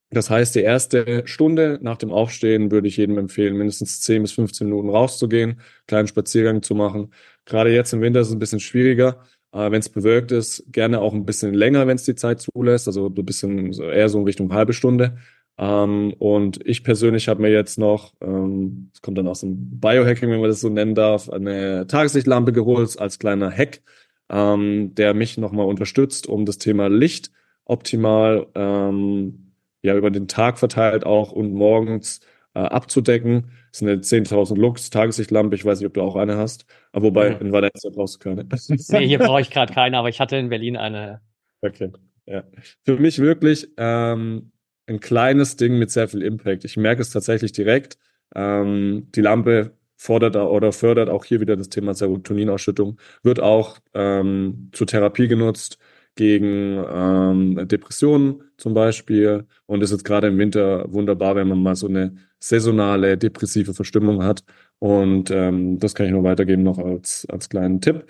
das heißt, die erste Stunde nach dem Aufstehen würde ich jedem empfehlen, mindestens zehn bis fünfzehn Minuten rauszugehen, einen kleinen Spaziergang zu machen. Gerade jetzt im Winter ist es ein bisschen schwieriger. Wenn es bewölkt ist, gerne auch ein bisschen länger, wenn es die Zeit zulässt, also ein bisschen eher so in Richtung halbe Stunde. Ähm, und ich persönlich habe mir jetzt noch, es ähm, kommt dann aus dem Biohacking, wenn man das so nennen darf, eine Tageslichtlampe geholt als kleiner Hack, ähm, der mich nochmal unterstützt, um das Thema Licht optimal ähm, ja über den Tag verteilt auch und morgens äh, abzudecken. Das ist eine zehntausend Lux Tageslichtlampe. Ich weiß nicht, ob du auch eine hast. Aber wobei, in Valencia brauchst du keine. Nee, hier brauche ich gerade keine, aber ich hatte in Berlin eine. Okay, ja. Für mich wirklich ähm, ein kleines Ding mit sehr viel Impact. Ich merke es tatsächlich direkt. Ähm, die Lampe fordert oder fördert auch hier wieder das Thema Serotoninausschüttung. Wird auch ähm, zur Therapie genutzt gegen ähm, Depressionen zum Beispiel. Und ist jetzt gerade im Winter wunderbar, wenn man mal so eine saisonale, depressive Verstimmung hat. Und ähm, das kann ich nur weitergeben noch als, als kleinen Tipp.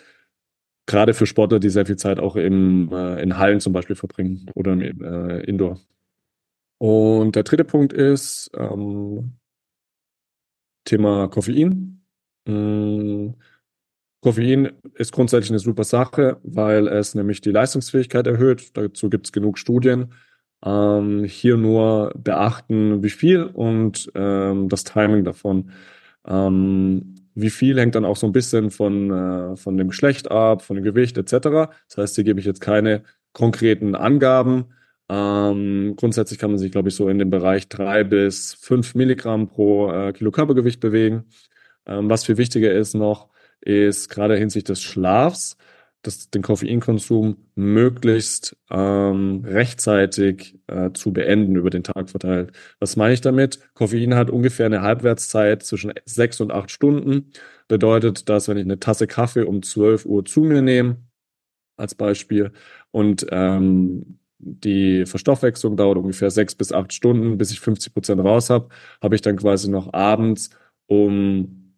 Gerade für Sportler, die sehr viel Zeit auch im, äh, in Hallen zum Beispiel verbringen oder im, äh, Indoor. Und der dritte Punkt ist ähm, Thema Koffein. Mhm. Koffein ist grundsätzlich eine super Sache, weil es nämlich die Leistungsfähigkeit erhöht. Dazu gibt es genug Studien. Ähm, hier nur beachten, wie viel und ähm, das Timing davon. Ähm, wie viel hängt dann auch so ein bisschen von, äh, von dem Geschlecht ab, von dem Gewicht et cetera. Das heißt, hier gebe ich jetzt keine konkreten Angaben. Ähm, grundsätzlich kann man sich, glaube ich, so in dem Bereich drei bis fünf Milligramm pro äh, Kilo Körpergewicht bewegen. Ähm, was viel wichtiger ist noch, ist gerade hinsichtlich des Schlafs, das, den Koffeinkonsum möglichst ähm, rechtzeitig äh, zu beenden über den Tag verteilt. Was meine ich damit? Koffein hat ungefähr eine Halbwertszeit zwischen sechs und acht Stunden. Bedeutet, dass wenn ich eine Tasse Kaffee um zwölf Uhr zu mir nehme, als Beispiel, und ähm, die Verstoffwechslung dauert ungefähr sechs bis acht Stunden, bis ich fünfzig Prozent raus habe, habe ich dann quasi noch abends um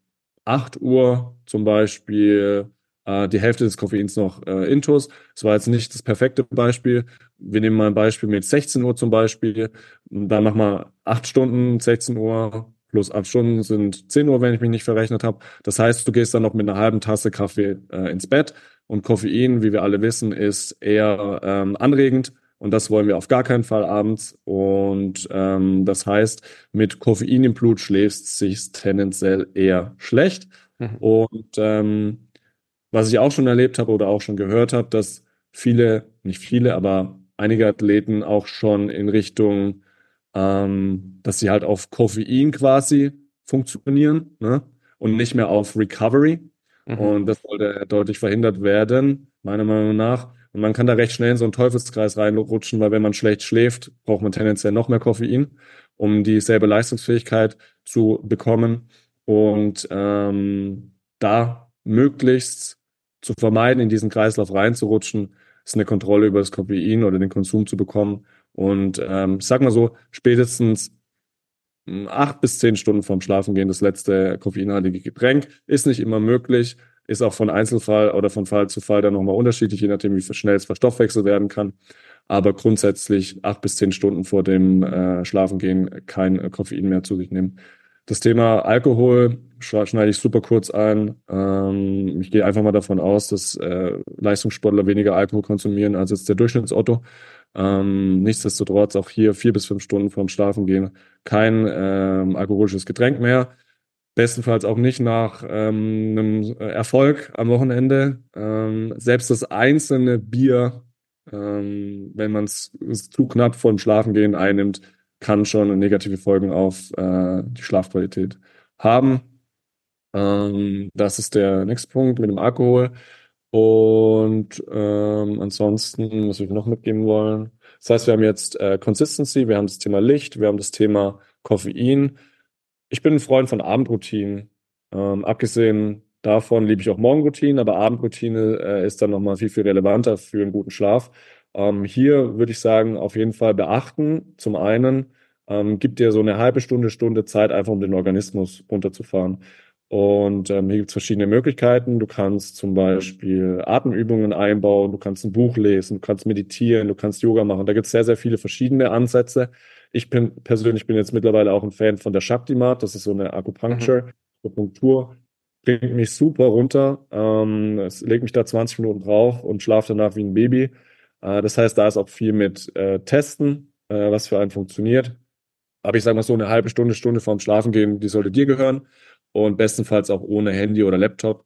acht Uhr zum Beispiel die Hälfte des Koffeins noch äh, intus. Das war jetzt nicht das perfekte Beispiel. Wir nehmen mal ein Beispiel mit sechzehn Uhr zum Beispiel. Dann machen wir acht Stunden, sechzehn Uhr plus acht Stunden sind zehn Uhr, wenn ich mich nicht verrechnet habe. Das heißt, du gehst dann noch mit einer halben Tasse Kaffee äh, ins Bett. Und Koffein, wie wir alle wissen, ist eher ähm, anregend. Und das wollen wir auf gar keinen Fall abends. Und ähm, das heißt, mit Koffein im Blut schläfst sich tendenziell eher schlecht. Mhm. Und ähm, was ich auch schon erlebt habe oder auch schon gehört habe, dass viele, nicht viele, aber einige Athleten auch schon in Richtung, ähm, dass sie halt auf Koffein quasi funktionieren, ne? Und nicht mehr auf Recovery. Mhm. Und das sollte deutlich verhindert werden, meiner Meinung nach. Und man kann da recht schnell in so einen Teufelskreis reinrutschen, weil wenn man schlecht schläft, braucht man tendenziell noch mehr Koffein, um dieselbe Leistungsfähigkeit zu bekommen. Und ähm, da möglichst zu vermeiden, in diesen Kreislauf reinzurutschen, ist eine Kontrolle über das Koffein oder den Konsum zu bekommen. Und ähm, ich sag mal so, spätestens acht bis zehn Stunden vorm Schlafengehen das letzte koffeinhaltige Getränk ist nicht immer möglich, ist auch von Einzelfall oder von Fall zu Fall dann nochmal unterschiedlich, je nachdem, wie schnell es verstoffwechselt werden kann. Aber grundsätzlich acht bis zehn Stunden vor dem äh, Schlafengehen kein äh, Koffein mehr zu sich nehmen. Das Thema Alkohol schneide ich super kurz ein. Ähm, ich gehe einfach mal davon aus, dass äh, Leistungssportler weniger Alkohol konsumieren als jetzt der Durchschnittsotto. Ähm, nichtsdestotrotz auch hier vier bis fünf Stunden vorm Schlafengehen kein ähm, alkoholisches Getränk mehr. Bestenfalls auch nicht nach ähm, einem Erfolg am Wochenende. Ähm, selbst das einzelne Bier, ähm, wenn man es zu knapp vorm Schlafengehen einnimmt, kann schon negative Folgen auf äh, die Schlafqualität haben. Ähm, das ist der nächste Punkt mit dem Alkohol. Und ähm, ansonsten, was wir noch mitgeben wollen. Das heißt, wir haben jetzt äh, Consistency, wir haben das Thema Licht, wir haben das Thema Koffein. Ich bin ein Freund von Abendroutinen. Ähm, abgesehen davon liebe ich auch Morgenroutinen, aber Abendroutine äh, ist dann nochmal viel, viel relevanter für einen guten Schlaf. Ähm, hier würde ich sagen, auf jeden Fall beachten. Zum einen ähm, gibt dir so eine halbe Stunde, Stunde Zeit, einfach um den Organismus runterzufahren. Und ähm, hier gibt es verschiedene Möglichkeiten. Du kannst zum Beispiel Atemübungen einbauen, du kannst ein Buch lesen, du kannst meditieren, du kannst Yoga machen. Da gibt es sehr, sehr viele verschiedene Ansätze. Ich bin, persönlich bin jetzt mittlerweile auch ein Fan von der Shaktimat. Das ist so eine Akupunktur. Akupunktur bringt mich super runter. Ähm, es legt mich da zwanzig Minuten drauf und schlafe danach wie ein Baby. Äh, das heißt, da ist auch viel mit äh, Testen, äh, was für einen funktioniert. Aber ich sage mal so eine halbe Stunde, Stunde vorm Schlafengehen, die sollte dir gehören. Und bestenfalls auch ohne Handy oder Laptop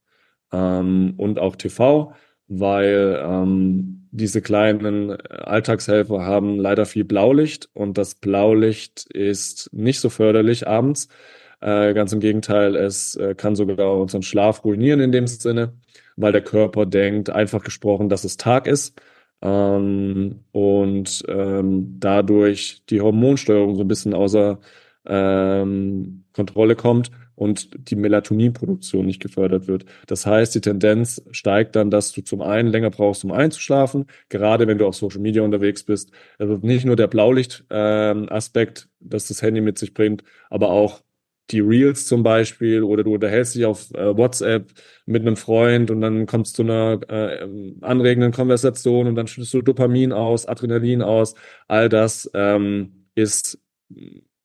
ähm, und auch T V, weil ähm, diese kleinen Alltagshelfer haben leider viel Blaulicht und das Blaulicht ist nicht so förderlich abends. Äh, ganz im Gegenteil, es äh, kann sogar unseren Schlaf ruinieren in dem Sinne, weil der Körper denkt, einfach gesprochen, dass es Tag ist ähm, und ähm, dadurch die Hormonsteuerung so ein bisschen außer ähm, Kontrolle kommt und die Melatoninproduktion nicht gefördert wird. Das heißt, die Tendenz steigt dann, dass du zum einen länger brauchst, um einzuschlafen, gerade wenn du auf Social Media unterwegs bist. Also nicht nur der Blaulicht-Aspekt, ähm, dass das Handy mit sich bringt, aber auch die Reels zum Beispiel oder du unterhältst dich auf äh, WhatsApp mit einem Freund und dann kommst du zu einer äh, anregenden Konversation und dann schüttest du Dopamin aus, Adrenalin aus. All das ähm, ist...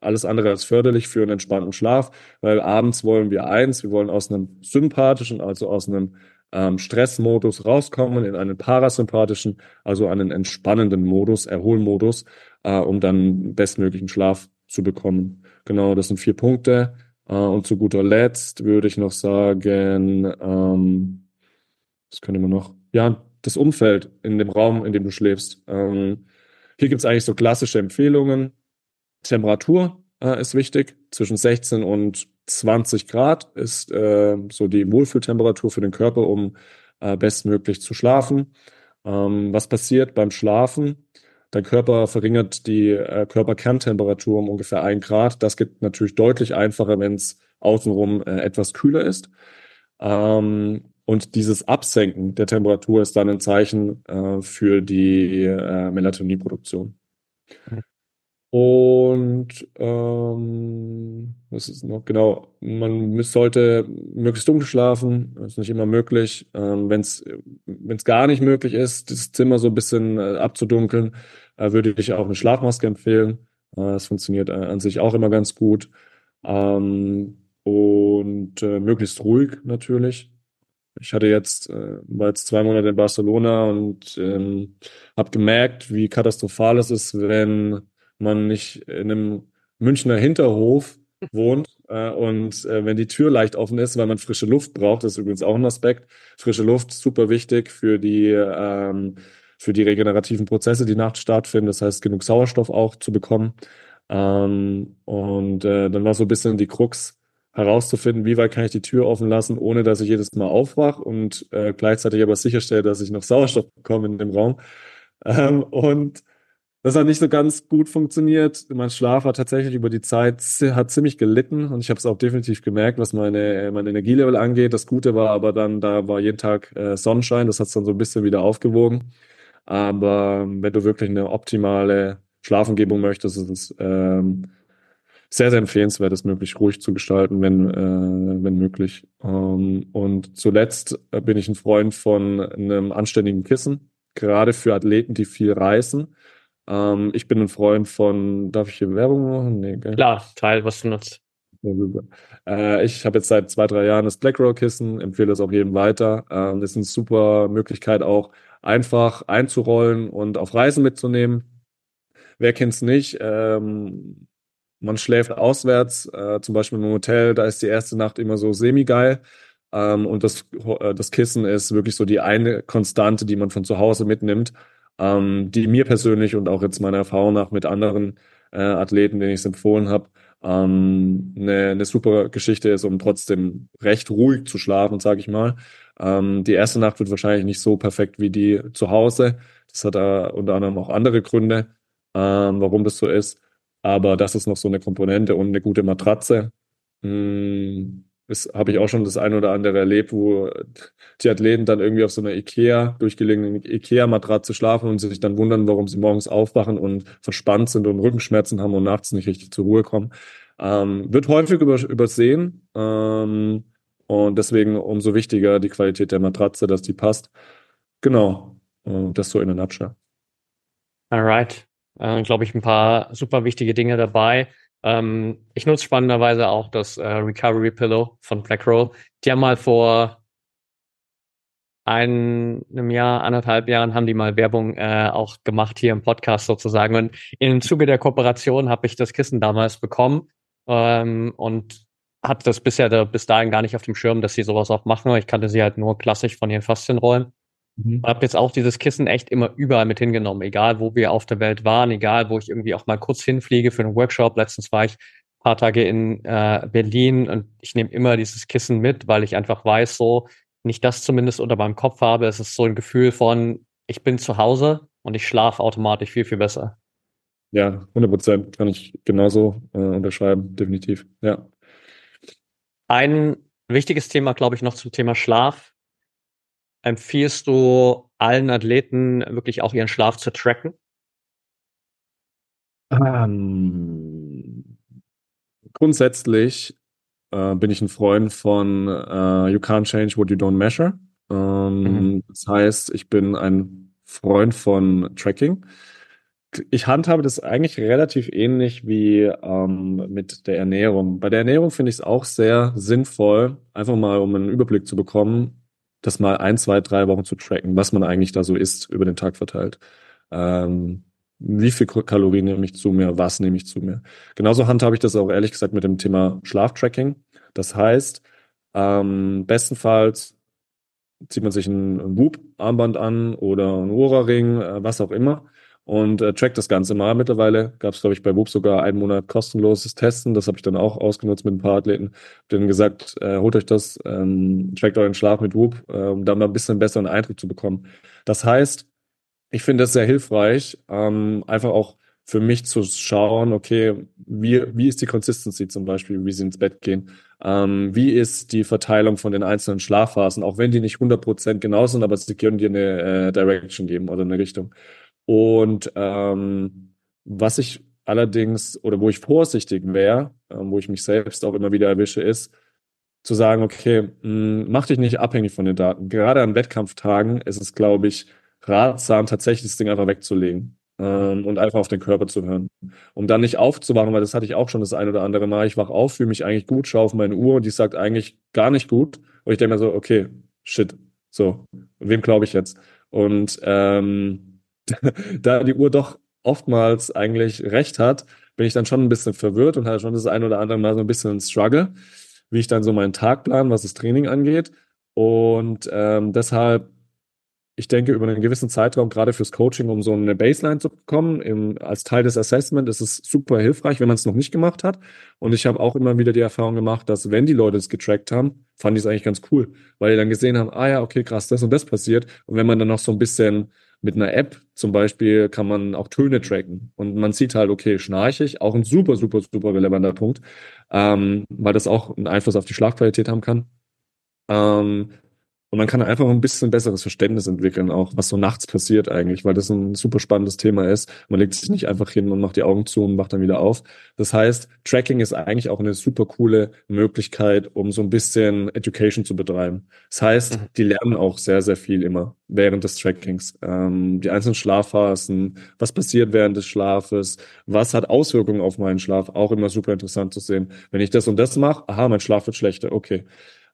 alles andere als förderlich für einen entspannten Schlaf, weil abends wollen wir eins, wir wollen aus einem sympathischen, also aus einem ähm, Stressmodus rauskommen, in einen parasympathischen, also einen entspannenden Modus, Erholmodus, äh, um dann bestmöglichen Schlaf zu bekommen. Genau, das sind vier Punkte. Äh, und zu guter Letzt würde ich noch sagen, ähm, was könnte man noch? Ja, das Umfeld in dem Raum, in dem du schläfst. Ähm, hier gibt es eigentlich so klassische Empfehlungen. Temperatur äh, ist wichtig. Zwischen sechzehn und zwanzig Grad ist äh, so die Wohlfühltemperatur für den Körper, um äh, bestmöglich zu schlafen. Ähm, was passiert beim Schlafen? Dein Körper verringert die äh, Körperkerntemperatur um ungefähr ein Grad. Das geht natürlich deutlich einfacher, wenn es außenrum äh, etwas kühler ist. Ähm, und dieses Absenken der Temperatur ist dann ein Zeichen äh, für die äh, Melatoninproduktion. Mhm. Und ähm, was ist noch? Genau, man sollte möglichst dunkel schlafen, ist nicht immer möglich. Ähm, wenn es gar nicht möglich ist, das Zimmer so ein bisschen äh, abzudunkeln, äh, würde ich auch eine Schlafmaske empfehlen. Äh, das funktioniert äh, an sich auch immer ganz gut. Ähm, und äh, möglichst ruhig natürlich. Ich hatte jetzt, äh, war jetzt zwei Monate in Barcelona und ähm, habe gemerkt, wie katastrophal es ist, wenn man nicht in einem Münchner Hinterhof wohnt äh, und äh, wenn die Tür leicht offen ist, weil man frische Luft braucht, das ist übrigens auch ein Aspekt. Frische Luft, super wichtig für die, ähm, für die regenerativen Prozesse, die nachts stattfinden. Das heißt, genug Sauerstoff auch zu bekommen. Ähm, und äh, dann war so ein bisschen die Krux herauszufinden, wie weit kann ich die Tür offen lassen, ohne dass ich jedes Mal aufwache und äh, gleichzeitig aber sicherstelle, dass ich noch Sauerstoff bekomme in dem Raum. Ähm, und Das hat nicht so ganz gut funktioniert. Mein Schlaf hat tatsächlich über die Zeit hat ziemlich gelitten und ich habe es auch definitiv gemerkt, was meine mein Energielevel angeht. Das Gute war aber dann, da war jeden Tag äh, Sonnenschein, das hat es dann so ein bisschen wieder aufgewogen. Aber wenn du wirklich eine optimale Schlafumgebung möchtest, ist es ähm, sehr, sehr empfehlenswert, es möglichst ruhig zu gestalten, wenn, äh, wenn möglich. Ähm, und zuletzt bin ich ein Freund von einem anständigen Kissen, gerade für Athleten, die viel reißen. Ähm, ich bin ein Freund von, darf ich hier Werbung machen? Nee, gell? Klar, teil, was du nutzt. Äh, ich habe jetzt seit zwei, drei Jahren das Blackroll-Kissen, empfehle es auch jedem weiter. Ähm, das ist eine super Möglichkeit, auch einfach einzurollen und auf Reisen mitzunehmen. Wer kennt es nicht? Ähm, man schläft auswärts, äh, zum Beispiel im Hotel, da ist die erste Nacht immer so semi-geil. Ähm, und das, das Kissen ist wirklich so die eine Konstante, die man von zu Hause mitnimmt, ähm, die mir persönlich und auch jetzt meiner Erfahrung nach mit anderen äh, Athleten, denen ich es empfohlen habe, ähm, eine, eine super Geschichte ist, um trotzdem recht ruhig zu schlafen, sage ich mal. Ähm, die erste Nacht wird wahrscheinlich nicht so perfekt wie die zu Hause. Das hat äh, unter anderem auch andere Gründe, ähm, warum das so ist. Aber das ist noch so eine Komponente und eine gute Matratze. Mm. Das habe ich auch schon das ein oder andere erlebt, wo die Athleten dann irgendwie auf so einer Ikea, durchgelegenen Ikea-Matratze schlafen und sich dann wundern, warum sie morgens aufwachen und verspannt sind und Rückenschmerzen haben und nachts nicht richtig zur Ruhe kommen. Ähm, wird häufig über, übersehen ähm, und deswegen umso wichtiger die Qualität der Matratze, dass die passt. Genau, äh, das so in der Nutshell. Alright, äh, glaube ich ein paar super wichtige Dinge dabei. Ähm, ich nutze spannenderweise auch das äh, Recovery Pillow von Blackroll. Die haben mal vor ein, einem Jahr, anderthalb Jahren, haben die mal Werbung äh, auch gemacht hier im Podcast sozusagen. Und im Zuge der Kooperation habe ich das Kissen damals bekommen ähm, und hatte das bisher da, bis dahin gar nicht auf dem Schirm, dass sie sowas auch machen. Ich kannte sie halt nur klassisch von ihren Faszienrollen. Mhm. Habe jetzt auch dieses Kissen echt immer überall mit hingenommen, egal wo wir auf der Welt waren, egal wo ich irgendwie auch mal kurz hinfliege für einen Workshop. Letztens war ich ein paar Tage in äh, Berlin und ich nehme immer dieses Kissen mit, weil ich einfach weiß, so, wenn ich das zumindest unter meinem Kopf habe, es ist so ein Gefühl von, ich bin zu Hause und ich schlafe automatisch viel, viel besser. Ja, hundert Prozent kann ich genauso äh, unterschreiben, definitiv, ja. Ein wichtiges Thema, glaube ich, noch zum Thema Schlaf. Empfiehlst du allen Athleten wirklich auch ihren Schlaf zu tracken? Um, grundsätzlich äh, bin ich ein Freund von äh, You can't change what you don't measure. Ähm, mhm. Das heißt, ich bin ein Freund von Tracking. Ich handhabe das eigentlich relativ ähnlich wie ähm, mit der Ernährung. Bei der Ernährung finde ich es auch sehr sinnvoll, einfach mal, um einen Überblick zu bekommen, das mal ein, zwei, drei Wochen zu tracken, was man eigentlich da so isst, über den Tag verteilt. Ähm, wie viel Kalorien nehme ich zu mir, was nehme ich zu mir. Genauso handhabe ich das auch ehrlich gesagt mit dem Thema Schlaftracking. Das heißt, ähm, bestenfalls zieht man sich ein Whoop-Armband an oder einen Ohrring, äh, was auch immer und äh, trackt das Ganze mal. Mittlerweile gab es, glaube ich, bei Whoop sogar einen Monat kostenloses Testen. Das habe ich dann auch ausgenutzt mit ein paar Athleten. Hab denen gesagt, äh, holt euch das, ähm, trackt euren Schlaf mit Whoop, äh, um da mal ein bisschen besseren Eindruck zu bekommen. Das heißt, ich finde das sehr hilfreich, ähm, einfach auch für mich zu schauen, okay, wie, wie ist die Consistency zum Beispiel, wie sie ins Bett gehen? Ähm, wie ist die Verteilung von den einzelnen Schlafphasen? Auch wenn die nicht hundert Prozent genau sind, aber sie können dir eine äh, Direction geben oder eine Richtung. Und ähm, was ich allerdings, oder wo ich vorsichtig wäre, ähm, wo ich mich selbst auch immer wieder erwische, ist, zu sagen, okay, mh, mach dich nicht abhängig von den Daten. Gerade an Wettkampftagen ist es, glaube ich, ratsam, tatsächlich das Ding einfach wegzulegen ähm, und einfach auf den Körper zu hören. Um dann nicht aufzuwachen, weil das hatte ich auch schon das ein oder andere Mal. Ich wache auf, fühle mich eigentlich gut, schaue auf meine Uhr und die sagt eigentlich gar nicht gut. Und ich denke mir so, okay, shit, so, wem glaube ich jetzt? Und ähm, da die Uhr doch oftmals eigentlich recht hat, bin ich dann schon ein bisschen verwirrt und hatte schon das ein oder andere Mal so ein bisschen einen Struggle, wie ich dann so meinen Tag plan, was das Training angeht. Und ähm, deshalb, ich denke, über einen gewissen Zeitraum, gerade fürs Coaching, um so eine Baseline zu bekommen, im, als Teil des Assessment, ist es super hilfreich, wenn man es noch nicht gemacht hat. Und ich habe auch immer wieder die Erfahrung gemacht, dass wenn die Leute es getrackt haben, fand ich es eigentlich ganz cool, weil die dann gesehen haben, ah ja, okay, krass, das und das passiert. Und wenn man dann noch so ein bisschen mit einer App zum Beispiel kann man auch Töne tracken und man sieht halt, okay, schnarche ich, auch ein super, super, super relevanter Punkt, ähm, weil das auch einen Einfluss auf die Schlafqualität haben kann. Ähm, Und man kann einfach ein bisschen besseres Verständnis entwickeln, auch was so nachts passiert eigentlich, weil das ein super spannendes Thema ist. Man legt sich nicht einfach hin und macht die Augen zu und macht dann wieder auf. Das heißt, Tracking ist eigentlich auch eine super coole Möglichkeit, um so ein bisschen Education zu betreiben. Das heißt, die lernen auch sehr, sehr viel immer während des Trackings. Ähm, die einzelnen Schlafphasen, was passiert während des Schlafes, was hat Auswirkungen auf meinen Schlaf, auch immer super interessant zu sehen. Wenn ich das und das mache, aha, mein Schlaf wird schlechter, okay.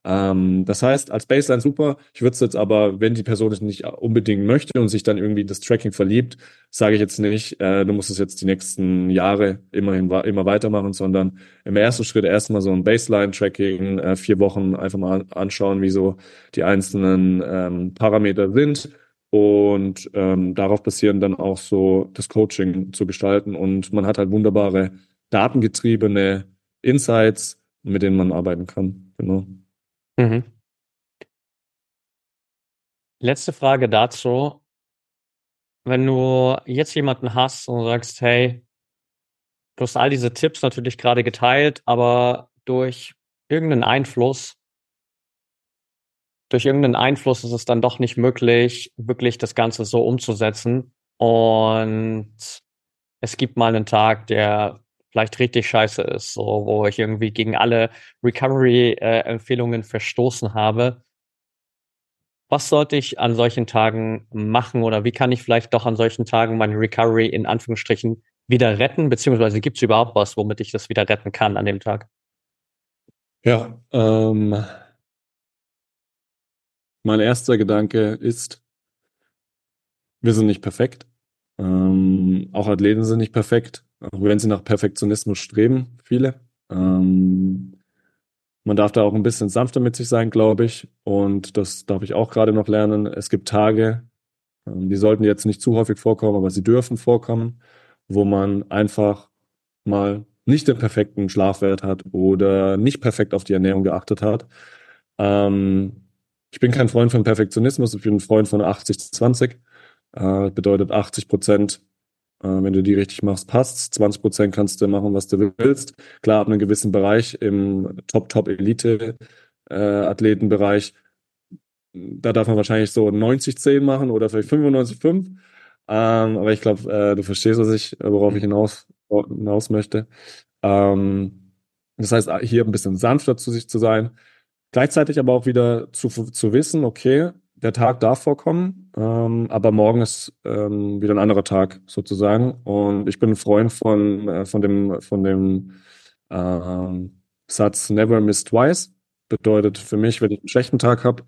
Ähm, das heißt, als Baseline super. Ich würde es jetzt aber, wenn die Person es nicht unbedingt möchte und sich dann irgendwie das Tracking verliebt, sage ich jetzt nicht, äh, du musst es jetzt die nächsten Jahre immerhin wa- immer weitermachen, sondern im ersten Schritt erstmal so ein Baseline-Tracking, äh, vier Wochen einfach mal anschauen, wie so die einzelnen ähm, Parameter sind und ähm, darauf basierend dann auch so das Coaching zu gestalten. Und man hat halt wunderbare datengetriebene Insights, mit denen man arbeiten kann. Genau. Mhm. Letzte Frage dazu. Wenn du jetzt jemanden hast und sagst, hey, du hast all diese Tipps natürlich gerade geteilt, aber durch irgendeinen Einfluss, durch irgendeinen Einfluss ist es dann doch nicht möglich, wirklich das Ganze so umzusetzen. Und es gibt mal einen Tag, der vielleicht richtig scheiße ist, so, wo ich irgendwie gegen alle Recovery-Empfehlungen äh, verstoßen habe. Was sollte ich an solchen Tagen machen oder wie kann ich vielleicht doch an solchen Tagen meine Recovery in Anführungsstrichen wieder retten, beziehungsweise gibt es überhaupt was, womit ich das wieder retten kann an dem Tag? Ja, ähm, mein erster Gedanke ist, wir sind nicht perfekt. Ähm, auch Athleten sind nicht perfekt. Auch wenn sie nach Perfektionismus streben, viele. Ähm, man darf da auch ein bisschen sanfter mit sich sein, glaube ich. Und das darf ich auch gerade noch lernen. Es gibt Tage, die sollten jetzt nicht zu häufig vorkommen, aber sie dürfen vorkommen, wo man einfach mal nicht den perfekten Schlafwert hat oder nicht perfekt auf die Ernährung geachtet hat. Ähm, ich bin kein Freund von Perfektionismus, ich bin ein Freund von achtzig zwanzig. Äh, bedeutet achtzig Prozent. Wenn du die richtig machst, passt es. zwanzig Prozent kannst du machen, was du willst. Klar, ab einem gewissen Bereich im Top-Top-Elite-Athletenbereich, da darf man wahrscheinlich so neunzig zehn machen oder vielleicht fünfundneunzig fünf. Aber ich glaube, du verstehst, was ich, worauf ich hinaus, hinaus möchte. Das heißt, hier ein bisschen sanfter zu sich zu sein. Gleichzeitig aber auch wieder zu, zu wissen, okay, der Tag darf vorkommen, ähm, aber morgen ist ähm, wieder ein anderer Tag sozusagen. Und ich bin ein Freund von, äh, von dem, von dem äh, Satz Never miss twice. Bedeutet für mich, wenn ich einen schlechten Tag habe,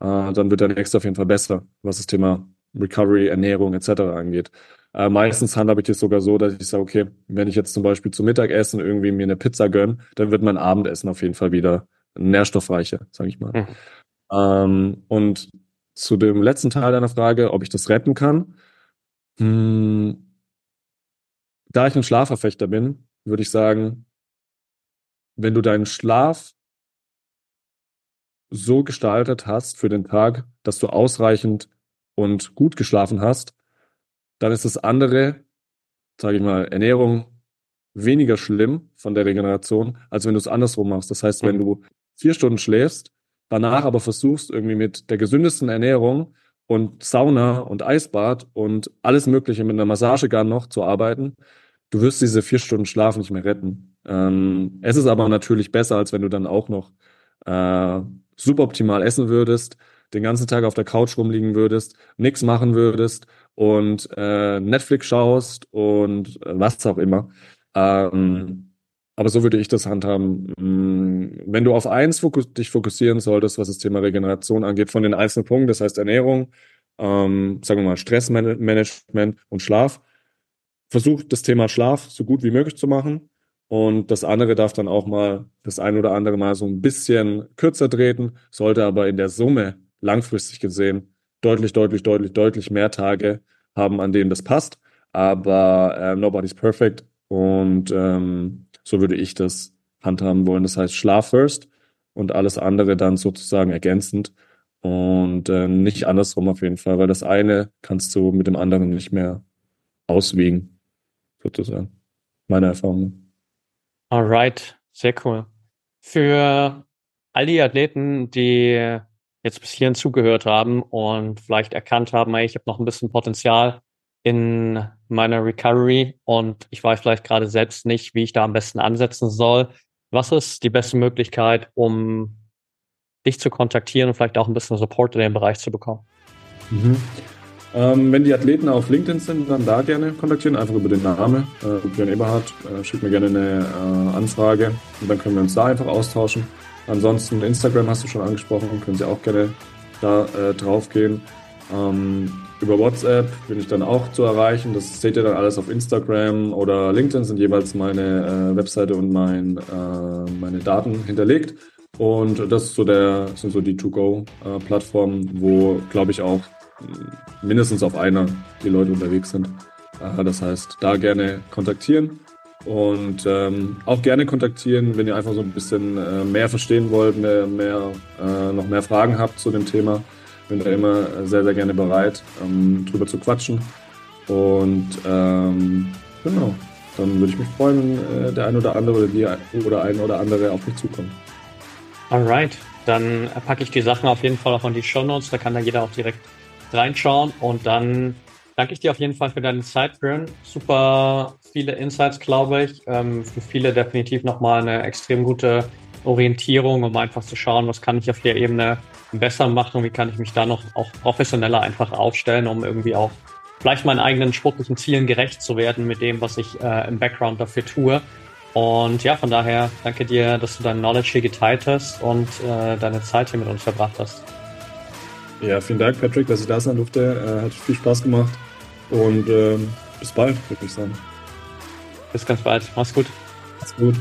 äh, dann wird der nächste auf jeden Fall besser, was das Thema Recovery, Ernährung et cetera angeht. Äh, meistens handhabe ich das sogar so, dass ich sage, okay, wenn ich jetzt zum Beispiel zum Mittagessen irgendwie mir eine Pizza gönne, dann wird mein Abendessen auf jeden Fall wieder nährstoffreicher, sage ich mal. Mhm. Ähm, und zu dem letzten Teil deiner Frage, ob ich das retten kann. Hm, da ich ein Schlafverfechter bin, würde ich sagen, wenn du deinen Schlaf so gestaltet hast für den Tag, dass du ausreichend und gut geschlafen hast, dann ist das andere, sage ich mal, Ernährung weniger schlimm von der Regeneration, als wenn du es andersrum machst. Das heißt, wenn du vier Stunden schläfst, danach aber versuchst, irgendwie mit der gesündesten Ernährung und Sauna und Eisbad und alles Mögliche mit einer Massage gar noch zu arbeiten, du wirst diese vier Stunden Schlaf nicht mehr retten. Ähm, es ist aber natürlich besser, als wenn du dann auch noch äh, suboptimal essen würdest, den ganzen Tag auf der Couch rumliegen würdest, nichts machen würdest und äh, Netflix schaust und äh, was auch immer. Ähm, Aber so würde ich das handhaben. Wenn du auf eins fokus- dich fokussieren solltest, was das Thema Regeneration angeht, von den einzelnen Punkten, das heißt Ernährung, ähm, sagen wir mal Stressmanagement und Schlaf, versuch das Thema Schlaf so gut wie möglich zu machen. Und das andere darf dann auch mal das ein oder andere Mal so ein bisschen kürzer treten, sollte aber in der Summe langfristig gesehen deutlich, deutlich, deutlich, deutlich mehr Tage haben, an denen das passt. Aber äh, nobody's perfect und ähm, so würde ich das handhaben wollen. Das heißt, Schlaf first und alles andere dann sozusagen ergänzend und äh, nicht andersrum auf jeden Fall, weil das eine kannst du mit dem anderen nicht mehr auswiegen, sozusagen. Meine Erfahrung. Alright, sehr cool. Für all die Athleten, die jetzt bis hierhin zugehört haben und vielleicht erkannt haben, hey, ich habe noch ein bisschen Potenzial in meiner Recovery und ich weiß vielleicht gerade selbst nicht, wie ich da am besten ansetzen soll. Was ist die beste Möglichkeit, um dich zu kontaktieren und vielleicht auch ein bisschen Support in dem Bereich zu bekommen? Mhm. Ähm, wenn die Athleten auf LinkedIn sind, dann da gerne kontaktieren, einfach über den Namen, äh, Björn Eberhardt, äh, schickt mir gerne eine äh, Anfrage und dann können wir uns da einfach austauschen. Ansonsten Instagram hast du schon angesprochen, können Sie auch gerne da äh, drauf gehen. Ähm, über WhatsApp bin ich dann auch zu erreichen, das seht ihr dann alles auf Instagram oder LinkedIn, sind jeweils meine äh, Webseite und mein, äh, meine Daten hinterlegt. Und das ist so der, sind so die To-Go-Plattformen, wo, glaube ich, auch mindestens auf einer die Leute unterwegs sind. Das heißt, da gerne kontaktieren und ähm, auch gerne kontaktieren, wenn ihr einfach so ein bisschen äh, mehr verstehen wollt, mehr, mehr, äh, noch mehr Fragen habt zu dem Thema. Bin da immer sehr, sehr gerne bereit, ähm, drüber zu quatschen. Und ähm, genau, dann würde ich mich freuen, wenn äh, der ein oder andere oder die oder ein oder andere auf mich zukommt. Alright, dann packe ich die Sachen auf jeden Fall auch in die Shownotes, da kann dann jeder auch direkt reinschauen und dann danke ich dir auf jeden Fall für deine Zeit, Björn. Super viele Insights, glaube ich, für viele definitiv nochmal eine extrem gute Orientierung, um einfach zu schauen, was kann ich auf der Ebene besser machen und wie kann ich mich da noch auch professioneller einfach aufstellen, um irgendwie auch vielleicht meinen eigenen sportlichen Zielen gerecht zu werden mit dem, was ich äh, im Background dafür tue. Und ja, von daher danke dir, dass du dein Knowledge hier geteilt hast und äh, deine Zeit hier mit uns verbracht hast. Ja, vielen Dank, Patrick, dass ich da sein durfte. Äh, hat viel Spaß gemacht und äh, bis bald, würde ich sagen. Bis ganz bald. Mach's gut. Mach's gut.